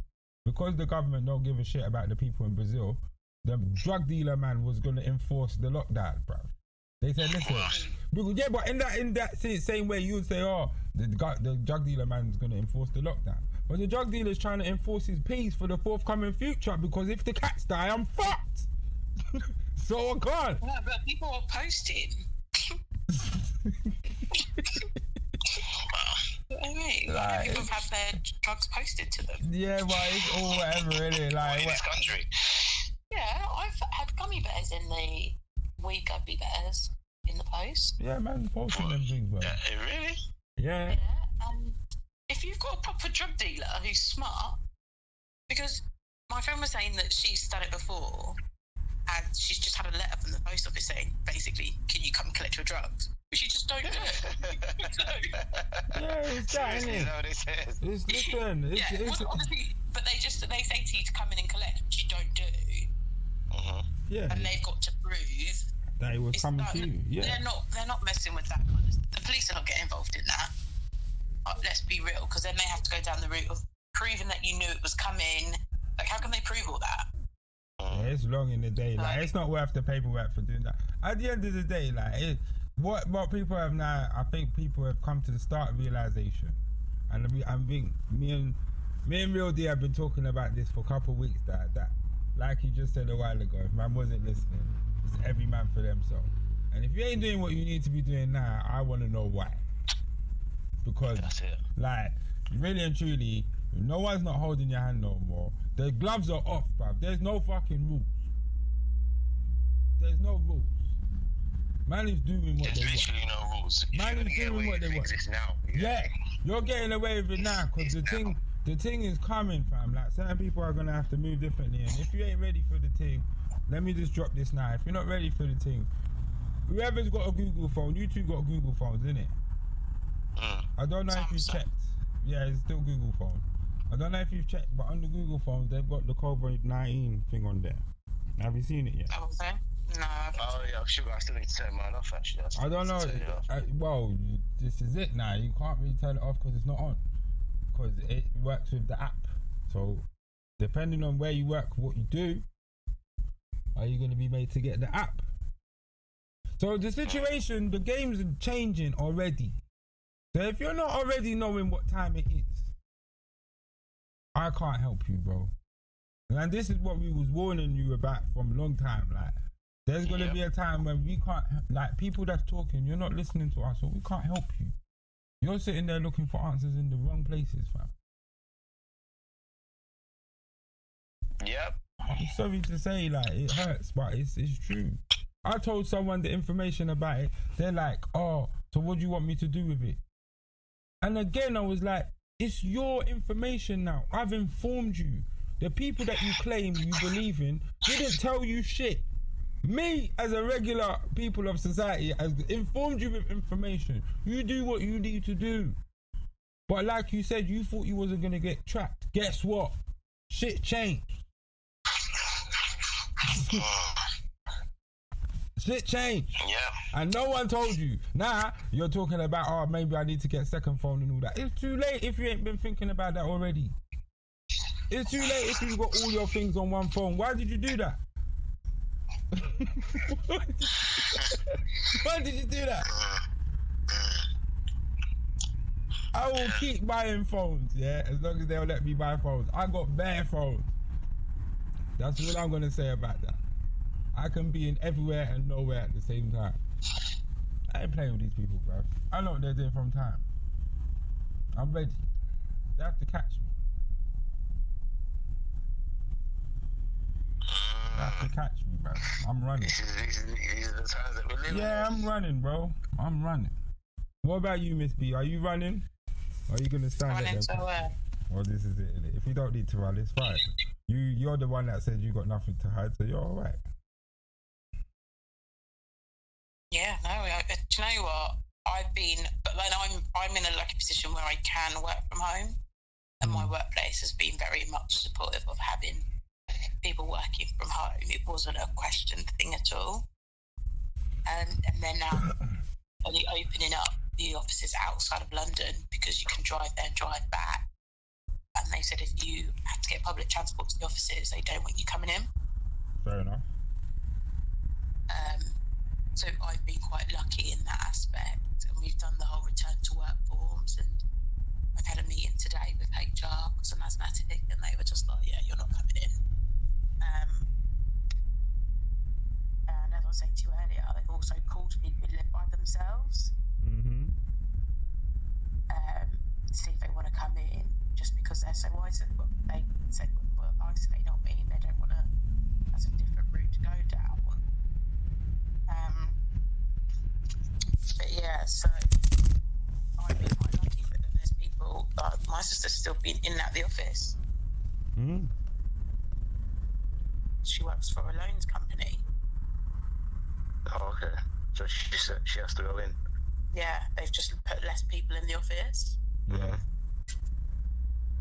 because the government don't give a shit about the people in Brazil, the drug dealer man was going to enforce the lockdown, bruv. They said, listen, because, yeah, but in that in that same way, you would say, oh, the, the drug dealer man's going to enforce the lockdown. But the drug dealer's trying to enforce his peace for the forthcoming future, because if the cats die, I'm fucked. So I'm gone. No, but people are posting. I mean, like, people have had their drugs posted to them. Yeah, but it's all whatever, really. Like, in what? This country. Yeah, I've had gummy bears in the weed gummy bears in the post. Yeah, man, posting them things, bro. Yeah, really? Yeah. Yeah. Um, if you've got a proper drug dealer who's smart, because my friend was saying that she's done it before, and she's just had a letter from the post office saying, basically, can you come collect your drugs? But you just don't do it. Yeah, it's that, isn't it? It's, it's listen. It's, yeah, it's, well, obviously, but they just, they say to you to come in and collect, which you don't do. Uh-huh. Yeah. And they've got to prove that it was coming to you. Yeah. They're not, they're not messing with that. The police are not getting involved in that. Like, let's be real, because then they have to go down the route of proving that you knew it was coming. Like, how can they prove all that? Yeah, it's long in the day. Like, like, it's not worth the paperwork for doing that. At the end of the day, like, it, what what people have now, I think people have come to the start of realisation. And we, I think me and me and Real D have been talking about this for a couple of weeks, that, that, like you just said a while ago, if man wasn't listening, it's every man for themselves. And if you ain't doing what you need to be doing now, I want to know why. Because, that's it. Like, really and truly, no one's not holding your hand no more. The gloves are off, bruv. There's no fucking rules. There's no rules. Man is doing what There's they want. There's literally no rules. You're Man is doing what they want. Now. Yeah. yeah, you're getting away with it it's, now, because the now. thing, the thing is coming, fam. Like, certain people are gonna have to move differently, and if you ain't ready for the thing, let me just drop this now. If you're not ready for the thing, whoever's got a Google phone, you two got Google phones, innit? Mm. I don't know Sounds if you so. checked. Yeah, it's still Google phone. I don't know if you've checked, but on the Google phones, they've got the COVID nineteen thing on there. Have you seen it yet? Oh, okay. No. Oh, yeah, sure. I still need to turn mine off, actually. I, I don't know. I, well, this is it now. You can't really turn it off because it's not on. Because it works with the app. So, depending on where you work, what you do, are you going to be made to get the app? So, the situation, the games are changing already. So, if you're not already knowing what time it is, I can't help you, bro. And this is what we was warning you about from a long time. Like, there's going to yep. be a time when we can't, like, people that's talking, you're not listening to us, so we can't help you. You're sitting there looking for answers in the wrong places, fam. Yep. I'm sorry to say, like, it hurts, but it's it's true. I told someone the information about it. They're like, oh, so what do you want me to do with it? And again, I was like, it's your information now. I've informed you. The people that you claim you believe in didn't tell you shit. Me, as a regular people of society, has informed you with information. You do what you need to do. But like you said, you thought you wasn't going to get trapped. Guess what? Shit changed. Shit changed. Yeah. And no one told you. Now you're talking about, oh, maybe I need to get a second phone and all that. It's too late if you ain't been thinking about that already. It's too late if you've got all your things on one phone. Why did you do that? Why did you do that? I will keep buying phones, yeah, as long as they'll let me buy phones. I got bare phones. That's what I'm gonna say about that. I can be in everywhere and nowhere at the same time. I ain't playing with these people, bro. I know what they're doing from time. I'm ready. They have to catch me. They have to catch me, bro. I'm running. Yeah, I'm running, bro. I'm running. What about you, Miss B? Are you running? Or are you gonna stand there? So well. well, this is it, innit? If you don't need to run, it's fine. You, you're the one that said you got nothing to hide, so you're all right. Yeah, no. I, do you know what? I've been, but then I'm, I'm in a lucky position where I can work from home, and mm. my workplace has been very much supportive of having people working from home. It wasn't a questioned thing at all, um, and they're now only opening up the offices outside of London because you can drive there and drive back. And they said if you had to get public transport to the offices, they don't want you coming in. Fair enough. Um, so I've been quite lucky in that aspect, and we've done the whole return to work forms, and I've had a meeting today with H R because I'm asthmatic, and they were just like, yeah, you're not coming in. Um, and as I was saying to you earlier, they've also called people who live by themselves. Mm-hmm. Um, see if they want to come in, just because they're so isolated. Well, they said, well, isolated, I mean, they don't want to, that's a different route to go down. Um, but yeah, so I've been quite lucky, but then there's people, like my sister's still been in and out of the office. Mm-hmm. She works for a loans company. Oh, okay. So she she has to go in. Yeah, they've just put less people in the office. Yeah.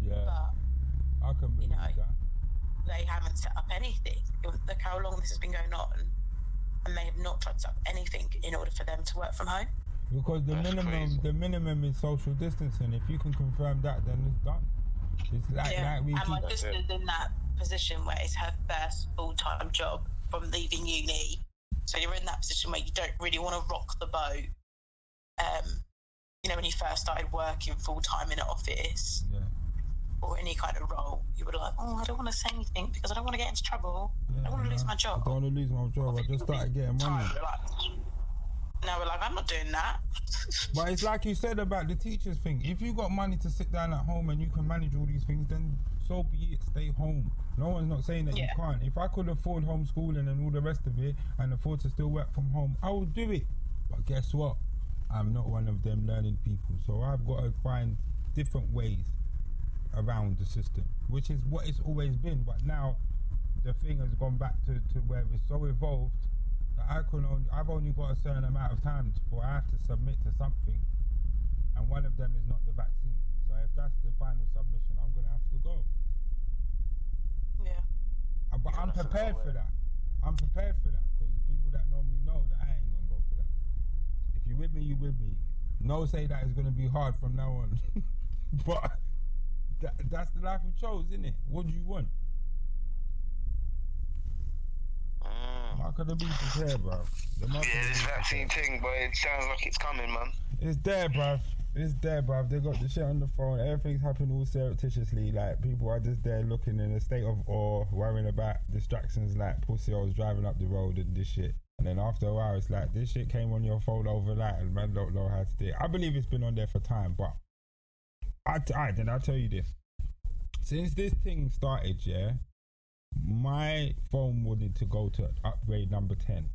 Yeah. But, I can believe you know, that. They haven't set up anything. Look how long this has been going on, and they have not tried to set up anything in order for them to work from home. Because the That's minimum, crazy. the minimum is social distancing. If you can confirm that, then it's done. It's like yeah. like we and my sister's in that position where it's her first full-time job from leaving uni, so you're in that position where you don't really want to rock the boat. Um, you know, when you first started working full-time in an office yeah. or any kind of role, you would like, oh, I don't want to say anything because I don't want to get into trouble. Yeah, I don't want to lose my job. I don't want to lose my job. I just started getting money. Now we're like, I'm not doing that. But it's like you said about the teachers thing. If you got money to sit down at home and you can manage all these things, then so be it. Stay home. No one's not saying that yeah. you can't. If I could afford homeschooling and all the rest of it and afford to still work from home, I would do it. But guess what? I'm not one of them learning people. So I've got to find different ways around the system, which is what it's always been. But now the thing has gone back to, to where it's so evolved. I can only, I've only got a certain amount of time before I have to submit to something, and one of them is not the vaccine. So if that's the final submission, I'm going to have to go. Yeah. Uh, but yeah, I'm prepared for that. I'm prepared for that because the people that know me know that I ain't going to go for that. If you're with me, you're with me. No say that it's going to be hard from now on. But that, that's the life we chose, isn't it? What do you want? I could have been prepared, bro. Yeah, this vaccine thing, but it sounds like it's coming, man. It's there, bruv. It's there, bruv. They got the shit on the phone. Everything's happening all surreptitiously. Like, people are just there looking in a state of awe, worrying about distractions like pussy holes driving up the road and this shit. And then after a while, it's like, this shit came on your phone overnight and man don't know how to do it. I believe it's been on there for time, but... I, t- I then I'll tell you this. Since this thing started, yeah... my phone wanted to go to upgrade number ten.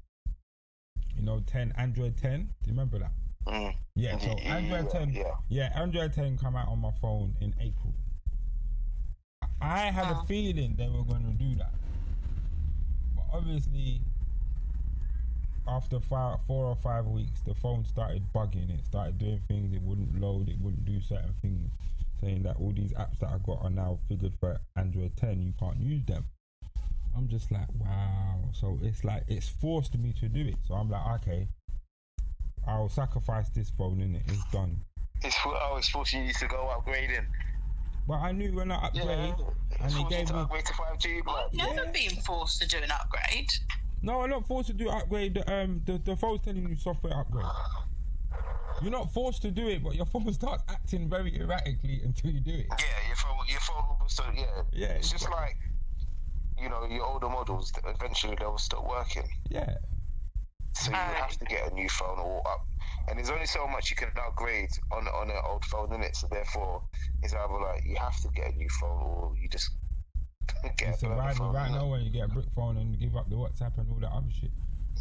You know, ten Android ten. Do you remember that? Mm. Yeah. So Android ten. Yeah. yeah, Android ten come out on my phone in April. I had oh. a feeling they were going to do that, but obviously, after five, four or five weeks, the phone started bugging. It started doing things. It wouldn't load. It wouldn't do certain things. Saying that all these apps that I got are now figured for Android ten. You can't use them. I'm just like, wow. So it's like, it's forced me to do it. So I'm like, okay, I'll sacrifice this phone, innit? It's done. It's oh, it's forcing you to go upgrading. But I knew when I upgraded, yeah, and they gave me upgrade to five G. But I've never yeah. been forced to do an upgrade. No, I'm not forced to do upgrade. Um, the the phone's telling you software upgrade. You're not forced to do it, but your phone starts acting very erratically until you do it. Yeah, your phone, your phone will start, yeah. yeah. It's just like, you know, your older models, eventually they'll stop working. Yeah. So you uh, have to get a new phone or up. And there's only so much you can upgrade on on an old phone, innit? So therefore, it's either like you have to get a new phone or you just get it's a right phone. Right now, when you get a brick phone and give up the WhatsApp and all that other shit.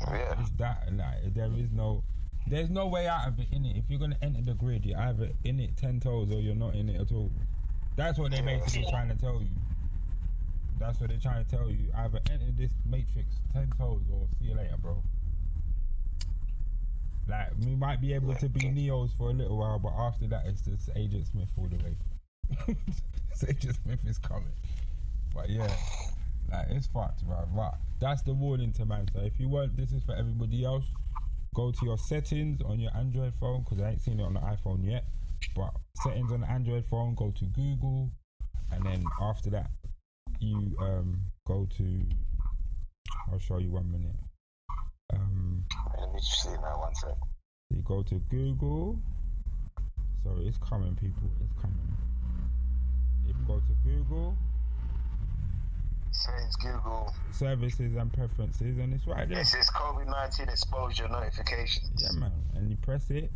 Yeah. It's that and that. There is no... There's no way out of it, innit? If you're going to enter the grid, you're either in it ten toes or you're not in it at all. That's what they're basically trying to tell you. That's what they're trying to tell you. Either enter this matrix ten toes or see you later, bro. Like, we might be able to be Neos for a little while, but after that, it's just Agent Smith all the way. Agent Smith is coming. But yeah, like, it's fucked, bro. But that's the warning to man. So if you weren't, this is for everybody else. Go to your settings on your Android phone, because I ain't seen it on the iPhone yet, but settings on the Android phone, go to Google, and then after that you um go to, I'll show you one minute. Um let me just see now, one sec. You go to Google. So it's coming, people, it's coming. If you go to Google Says Google services and preferences, and it's right there. It says COVID nineteen exposure notifications. Yeah, man. And you press it,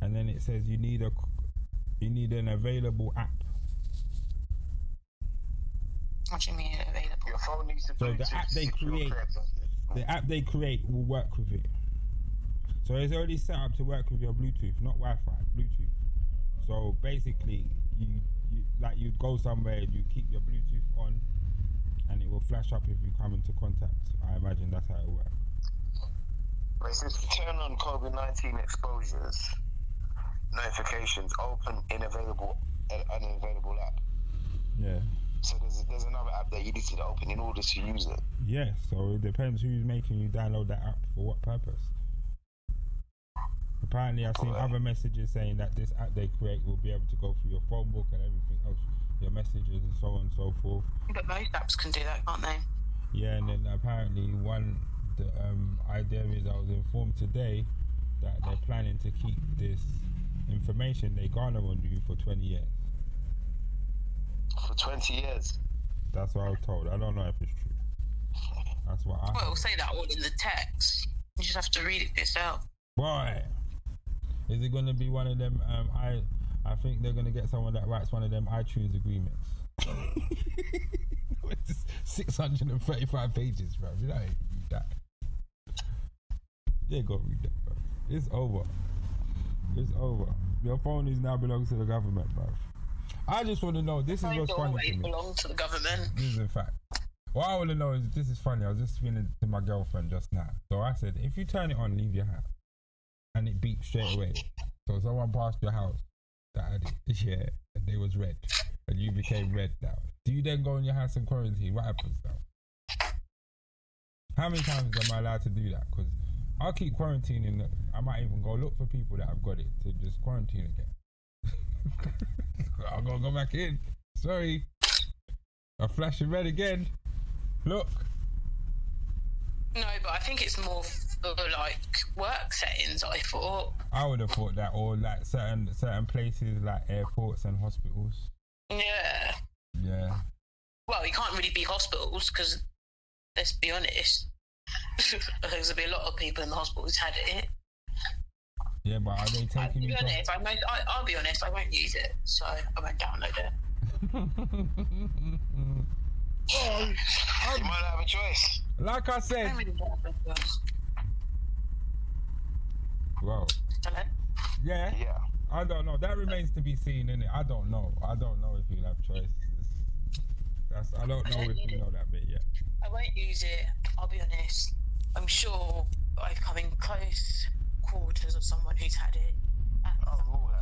and then it says you need a, you need an available app. What do you mean available? Your phone needs to be. So the app they create, the app they create will work with it. So it's already set up to work with your Bluetooth, not Wi-Fi, Bluetooth. So basically, you, you like you go somewhere and you keep your Bluetooth on, and it will flash up if you come into contact. I imagine that's how it works. It says to turn on COVID nineteen exposures notifications, open in available an available app. Yeah. So there's there's another app that you need to open in order to use it. Yeah. So it depends who's making you download that app for what purpose. Apparently, I've seen right. other messages saying that this app they create will be able to go through your phone book and everything else, your messages and so on and so forth. But most apps can do that, can't they? Yeah, and then apparently one, the um, idea is, I was informed today that they're planning to keep this information they garner on you for twenty years. For twenty years? That's what I was told. I don't know if it's true. That's what I... Well, it'll say that all in the text. You just have to read it yourself. Boy! Is it going to be one of them, um, I... I think they're going to get someone that writes one of them iTunes agreements. six hundred thirty-five pages, bro. You don't even read that. Yeah, go read that, bro. It's over. It's over. Your phone is now belongs to the government, bro. I just want to know, this is what's funny to me. Belong to the government. This is a fact. What I want to know is, this is funny, I was just speaking to my girlfriend just now. So I said, if you turn it on, leave your house. And it beeps straight away. So someone passed your house. That yeah, and they was red, and you became red now. Do you then go in your house and quarantine? What happens now? How many times am I allowed to do that? Because I'll keep quarantining. I might even go look for people that have got it to just quarantine again. I'll go go back in. Sorry, I'm flashing red again. Look. No, but I think it's more for like work settings. I thought. I would have thought that, or like certain certain places like airports and hospitals. Yeah. Yeah. Well, it can't really be hospitals because, let's be honest, there's gonna be a lot of people in the hospital who's had it. Yeah, but are they taking? I'll be honest. I won't, I, I'll be honest. I won't use it, so I won't download it. Well, you might have a choice. Like I said. Wow. Hello? Yeah. Yeah. I don't know. That remains to be seen, innit? I don't know. I don't know if you'll have choices. That's I don't know I don't if you know that bit yet. I won't use it, I'll be honest. I'm sure I've come in close quarters of someone who's had it. Oh, Lord.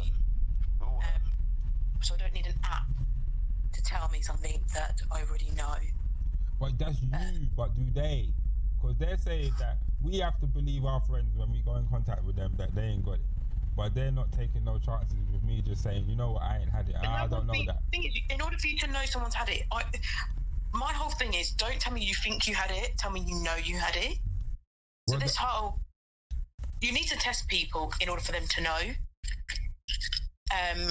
Lord. Um, so I don't need an app to tell me something that I already know. But that's you, uh, but do they? Because they're saying that we have to believe our friends when we go in contact with them that they ain't got it. But they're not taking no chances with me just saying, you know what, I ain't had it. I don't know that. Thing is, in order for you to know someone's had it, I, my whole thing is, don't tell me you think you had it, tell me you know you had it. So well, this the, whole, you need to test people in order for them to know. Um,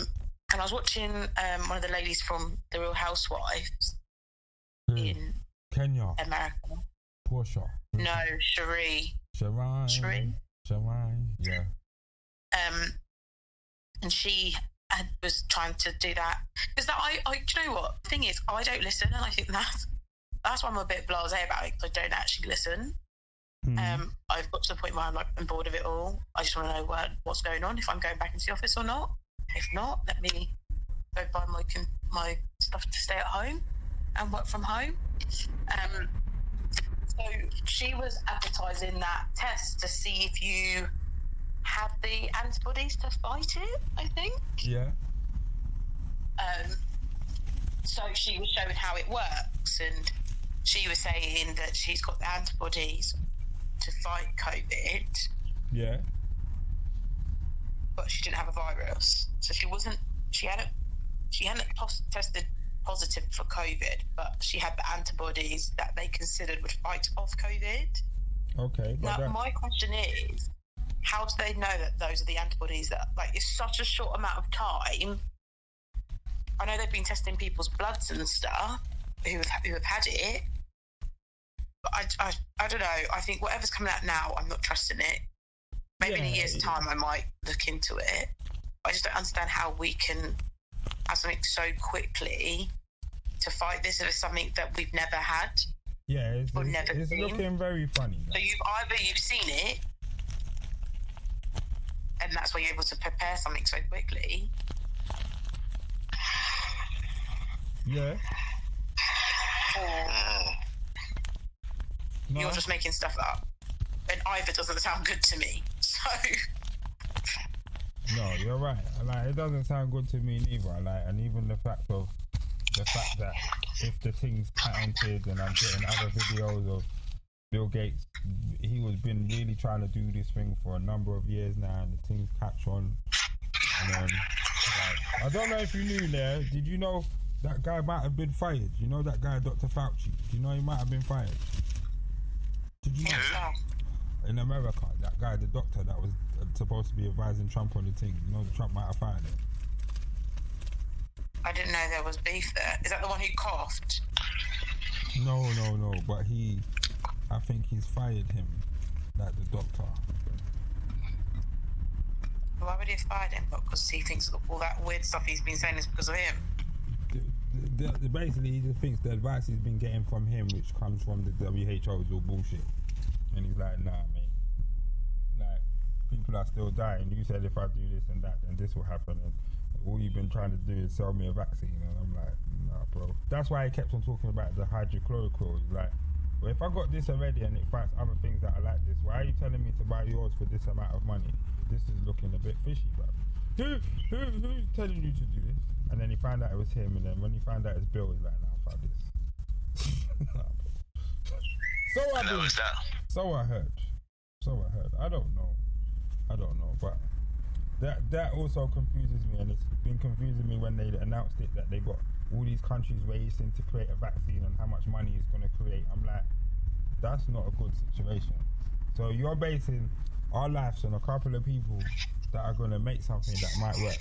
and I was watching um, one of the ladies from The Real Housewives Who? in Kenya, America. Porsche. No, Sheree. Sheree. Sheree. Sheree. Yeah. Um, and she had, was trying to do that because that I, I, do you know what? The thing is, I don't listen, and I think that's that's why I'm a bit blasé about it, because I don't actually listen. Mm-hmm. Um, I've got to the point where I'm like, I'm bored of it all. I just want to know what, what's going on, if I'm going back into the office or not. If not, let me go buy my my stuff to stay at home and work from home. Um, so she was advertising that test to see if you had the antibodies to fight it, I think. Yeah. Um. So she was showing how it works, and she was saying that she's got the antibodies to fight COVID. Yeah. But she didn't have a virus, so she wasn't. She hadn't. She hadn't pos- tested positive for COVID, but she had the antibodies that they considered would fight off COVID. Okay. Now that. My question is, how do they know that those are the antibodies that? Like, it's such a short amount of time. I know they've been testing people's bloods and stuff who have who have had it. But I, I, I don't know. I think whatever's coming out now, I'm not trusting it. Maybe yeah, in a year's time I might look into it. I just don't understand how we can have something so quickly to fight this. If it's something that we've never had. Yeah, it's, or never it's seen. Looking very funny. So you've either you've seen it, and that's why you're able to prepare something so quickly. Yeah. Or no. You're just making stuff up. And either doesn't sound good to me. So no, you're right. Like, it doesn't sound good to me neither. Like, and even the fact of the fact that if the thing's patented, and I'm getting other videos of Bill Gates, he was been really trying to do this thing for a number of years now, and the things catch on. And then, like, I don't know if you knew there. Did you know that guy might have been fired? You know that guy, Doctor Fauci. You know he might have been fired. Did you know? Yeah. In America, that guy, the doctor that was supposed to be advising Trump on the thing, you know, Trump might have fired him. I didn't know there was beef there. Is that the one who coughed? No, no, no. But he, I think he's fired him, like the doctor. Why would he have fired him? Because he thinks all that weird stuff he's been saying is because of him. The, the, the, basically, he just thinks the advice he's been getting from him, which comes from the W H O, is all bullshit. And he's like, nah, mate. Like, people are still dying. You said if I do this and that, then this will happen. And all you've been trying to do is sell me a vaccine. And I'm like, nah, bro. That's why I kept on talking about the hydrochloroquine. Like, well, if I got this already and it fights other things that are like this, why are you telling me to buy yours for this amount of money? This is looking a bit fishy, bro. Who, who, who's telling you to do this? And then he found out it was him. And then when he found out it's Bill, he's like, nah, fuck this. Nah, bro. So I do. So I heard. So I heard. I don't know. I don't know. But that that also confuses me, and it's been confusing me when they announced it that they got all these countries racing to create a vaccine and how much money it's going to create. I'm like, that's not a good situation. So you're basing our lives on a couple of people that are going to make something that might work.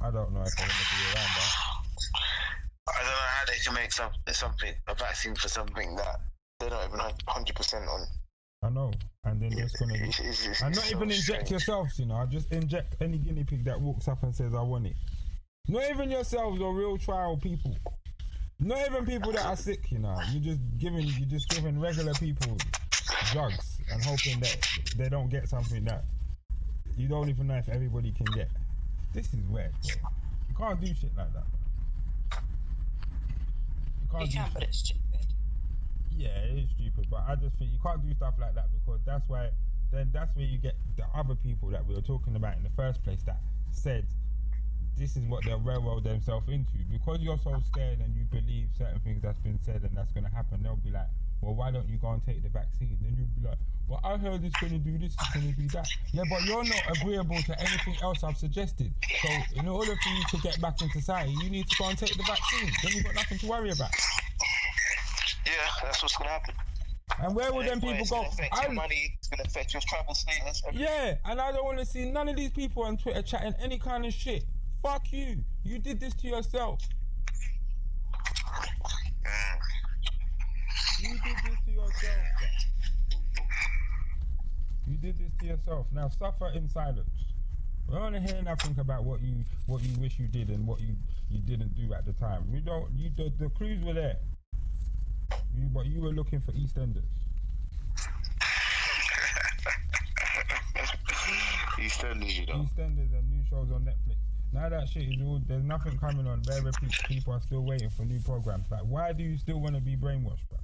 I don't know if I'm going to be around that. I don't know how they can make some, something a vaccine for something that they're not even one hundred percent on. I know. And then it's going to be... And not so even inject strange. Yourselves, you know. Just inject any guinea pig that walks up and says, I want it. Not even yourselves or real trial people. Not even people that are sick, you know. You're just giving, you're just giving regular people drugs and hoping that they don't get something that you don't even know if everybody can get. This is weird, bro. You can't do shit like that, bro. You can't you do can, shit. But it's stupid. Yeah, it is stupid, but I just think you can't do stuff like that, because that's why then that's where you get the other people that we were talking about in the first place that said this is what they'll railroad themselves into. Because you're so scared and you believe certain things that's been said and that's going to happen, they'll be like, well, why don't you go and take the vaccine? Then you'll be like, well, I heard it's going to do this, it's going to do that. Yeah, but you're not agreeable to anything else I've suggested. So in order for you to get back in society, you need to go and take the vaccine. Then you've got nothing to worry about. Yeah, that's what's going to happen. And where would them people go? It's going to affect your money, it's going to affect your travel status. Everything. Yeah, and I don't want to see none of these people on Twitter chatting any kind of shit. Fuck you. You did this to yourself. You did this to yourself. You did this to yourself. Now suffer in silence. We don't want to hear nothing about what you what you wish you did and what you, you didn't do at the time. We don't. You the, the clues were there. You, but you were looking for EastEnders. EastEnders, you know. EastEnders and new shows on Netflix. Now that shit is all. There's nothing coming on. Bare people are still waiting for new programs. Like, why do you still want to be brainwashed, bro?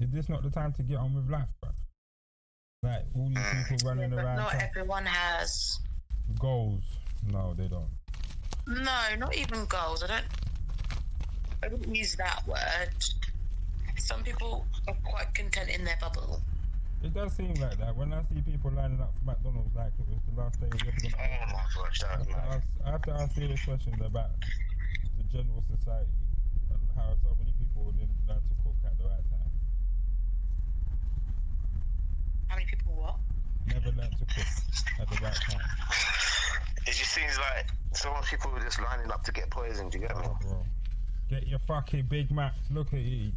Is this not the time to get on with life, bro? Like all these people running yeah, but around. Not trying. Everyone has goals. No, they don't. No, not even goals. I don't. I don't use that word. Some people are quite content in their bubble. It does seem like that. When I see people lining up for McDonald's like it was the last day of everything. Oh my gosh, that was nice. I have to ask serious questions about the general society and how so many people didn't learn to cook at the right time. How many people what? Never learned to cook at the right time. It just seems like so much people were just lining up to get poisoned, you get oh, me? Bro. Get your fucking Big Mac, look at you.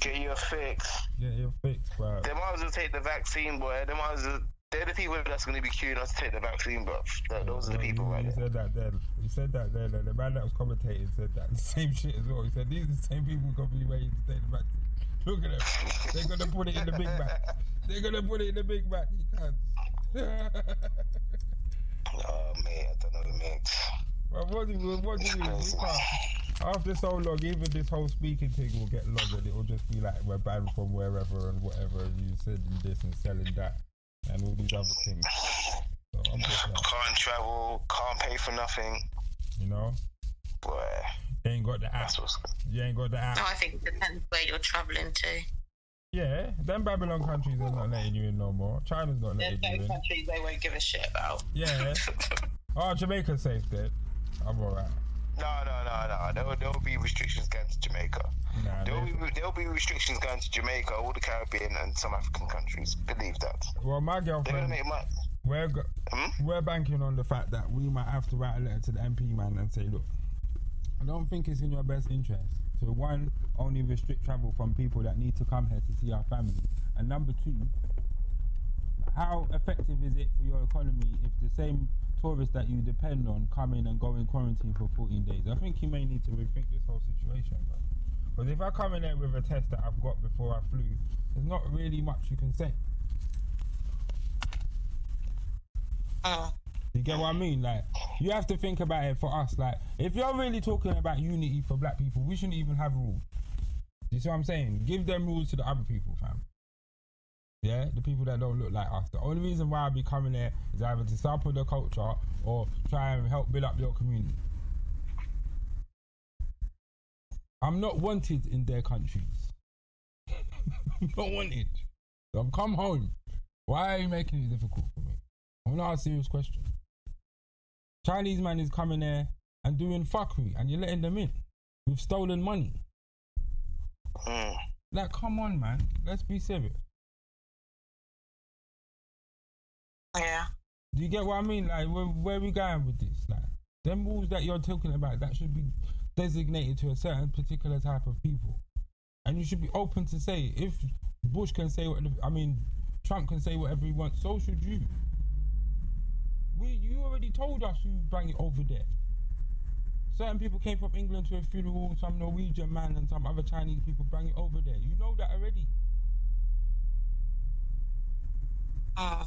Get your fix. Get your fix, bro. They might as well take the vaccine, boy. They might as well, they're the people that's going to be queuing us to take the vaccine, bro. That, those yeah, are the people, right? He said that then. He said that then. The man that was commentating said that. The same shit as well. He said, these are the same people going to be waiting to take the vaccine. Look at them. They're going to put it in the Big Mac. They're going to put it in the Big Mac. You can't. Oh, man. I don't know the mix. But what do you, what do you, you can't. After so long, even this whole speaking thing will get long and it will just be like we're banned from wherever and whatever and you said this and selling that and all these other things. So I'm just like, can't travel, can't pay for nothing. You know? Boy. You ain't got the app. You ain't got the app. No, I think it depends where you're travelling to. Yeah, them Babylon countries are not letting you in no more. China's not letting There's you in. There's no countries they won't give a shit about. Yeah. Oh, Jamaica's safe then. I'm alright. No, no, no, no. There will, there will be restrictions going to Jamaica. Nah, there will be there will be restrictions going to Jamaica, all the Caribbean, and some African countries. Believe that. Well, my girlfriend, make money. we're go- hmm? we're banking on the fact that we might have to write a letter to the M P man and say, look, I don't think it's in your best interest to one, only restrict travel from people that need to come here to see our family, and number two, how effective is it for your economy if the same tourists that you depend on come in and go in quarantine for fourteen days? I think you may need to rethink this whole situation, bro. Because if I come in there with a test that I've got before I flew, there's not really much you can say. Uh, you get what I mean? Like, you have to think about it for us. Like, if you're really talking about unity for black people, we shouldn't even have rules. You see what I'm saying? Give them rules to the other people, fam. Yeah, the people that don't look like us. The only reason why I'll be coming there is either to sample the culture or try and help build up your community. I'm not wanted in their countries. I'm not wanted. So I've come home. Why are you making it difficult for me? I'm not a serious question. Chinese man is coming there and doing fuckery and you're letting them in with stolen money. Like, come on, man. Let's be serious. Yeah. Do you get what I mean? Like, where, where are we going with this? Like, them rules that you're talking about, that should be designated to a certain particular type of people. And you should be open to say, if Bush can say what, I mean, Trump can say whatever he wants, so should you. We, you already told us you bring it over there. Certain people came from England to a funeral, some Norwegian man and some other Chinese people bring it over there. You know that already. Ah. Uh.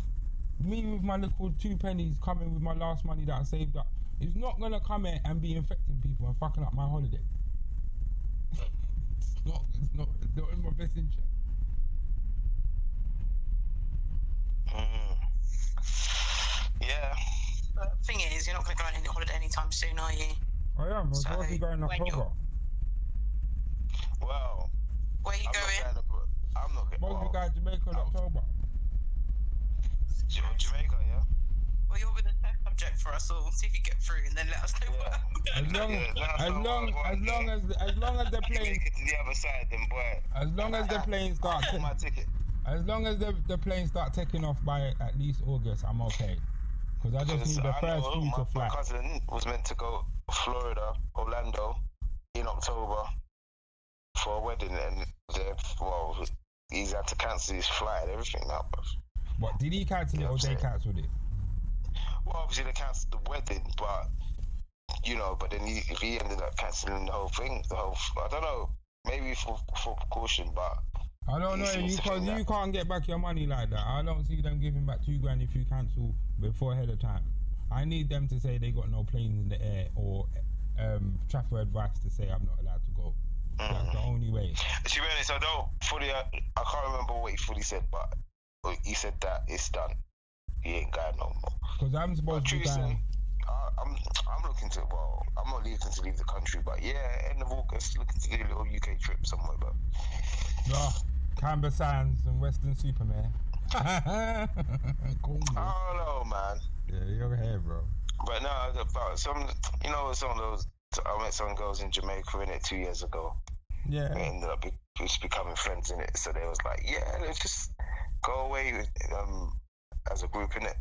Me with my little two pennies coming with my last money that I saved up, it's not going to come in and be infecting people and fucking up my holiday. It's not, it's not, it's not in my best interest. Mm. Yeah. The thing is, you're not going to go on any holiday anytime soon, are you? I am. So I was going to October. Well, where are you I'm going? Not to, I'm not going to. Most of you guys Jamaica in October. Jamaica, yeah? Well, you're the test subject for us all. See if you get through, and then let us know. Yeah. As long, yeah, as long, as long as, as long as the plane to the other side, then boy. As long as the plane start, t- my ticket. As long as the the plane start taking off by at least August, I'm okay. Because I just need the I first know, week my, to fly. My cousin was meant to go to Florida, Orlando, in October for a wedding, and well, he's had to cancel his flight and everything now. What, did he cancel yeah, it or they cancelled it? Well, obviously they cancelled the wedding, but you know, but then he, he ended up cancelling the whole thing, the whole. I don't know, maybe for for precaution, but I don't know. You can't you can't get back your money like that. I don't see them giving back two grand if you cancel before ahead of time. I need them to say they got no planes in the air or um, travel advice to say I'm not allowed to go. Mm. That's the only way. To be honest, I don't fully. I can't remember what he fully said, but he said that it's done. He ain't going no more. Because I'm supposed but to be going. I'm I'm looking to well, I'm not looking to leave the country, but yeah, end of August, looking to do a little U K trip somewhere, but oh, Canberra Sands and Western Superman. Cool, oh no, man. Yeah, you're here, bro. But no, about some, you know, some of those. I met some girls in Jamaica in it two years ago. Yeah, we ended up just becoming friends in it. So they was like, yeah, let's just go away with, um, as a group in it.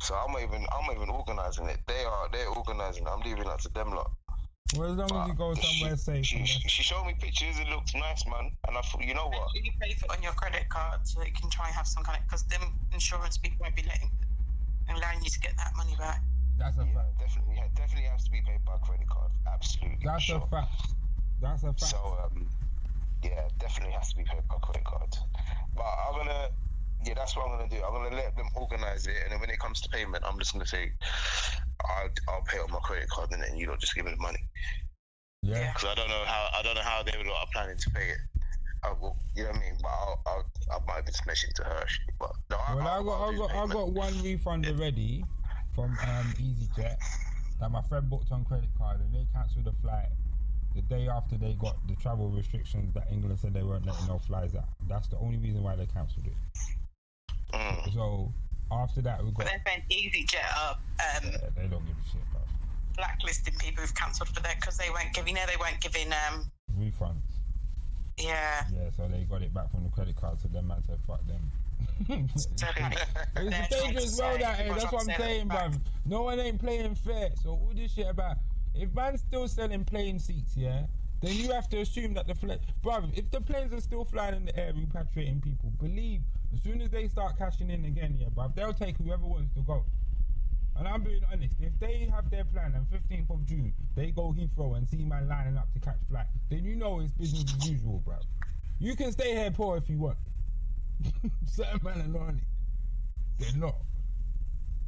So I'm not even I'm not even organising it. They are they're organising it. I'm leaving that to them lot. Well, as long but as you go somewhere she, safe. She, she showed me pictures. It looks nice, man. And I thought, you know what? You pay for it on your credit card so you can try and have some kind of, because them insurance people won't be letting allowing you to get that money back. That's a yeah, fact. Definitely, yeah, definitely has to be paid by credit card. Absolutely. That's sure. a fact. That's a fact. So um, yeah, definitely has to be paid by credit card. But I'm gonna. Yeah, that's what I'm gonna do. I'm gonna let them organise it, and then when it comes to payment, I'm just gonna say, I'll, I'll pay on my credit card, and then you lot just give me the money. Yeah. Because I don't know how I don't know how they are planning to pay it. I will, you know what I mean? But I'll, I'll, I might have been smashing to her. But no, well, I, I, I got I got I got one refund already from um, EasyJet that my friend booked on credit card, and they cancelled the flight the day after they got the travel restrictions that England said they weren't letting no flies out. That's the only reason why they cancelled it. Mm. So after that we got. But they've been EasyJet up. Um, yeah, they don't give a shit, bro. Blacklisting people who've cancelled for that because they weren't giving. You know, they weren't giving um, refunds. Yeah. Yeah, so they got it back from the credit card. So them man said, "Fuck them." It's a dangerous world out here. That's what I'm saying, bruv. No one ain't playing fair. So all this shit about if man's still selling plane seats, yeah. Then you have to assume that the fl- brother, if the planes are still flying in the air repatriating people, believe as soon as they start cashing in again, yeah, bruv, they'll take whoever wants to go. And I'm being honest, if they have their plan and fifteenth of June they go Heathrow and see man lining up to catch flight, then you know it's business as usual, bruv. You can stay here poor if you want. Certain man are not on it. They're not.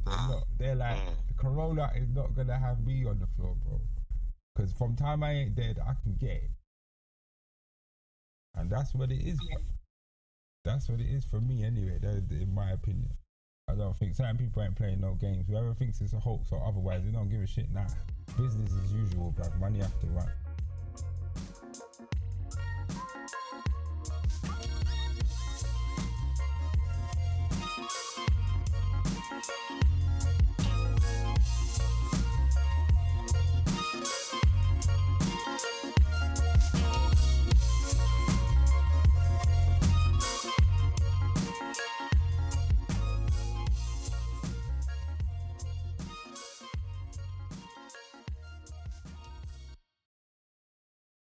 They're not. They're like, the Corolla is not gonna have me on the floor, bro. Because from time I ain't dead, I can get it. And that's what it is. That's what it is for me anyway, that is, in my opinion. I don't think, certain people ain't playing no games. Whoever thinks it's a hoax or otherwise, they don't give a shit now. Nah. Business as usual, bruv. Money have to run.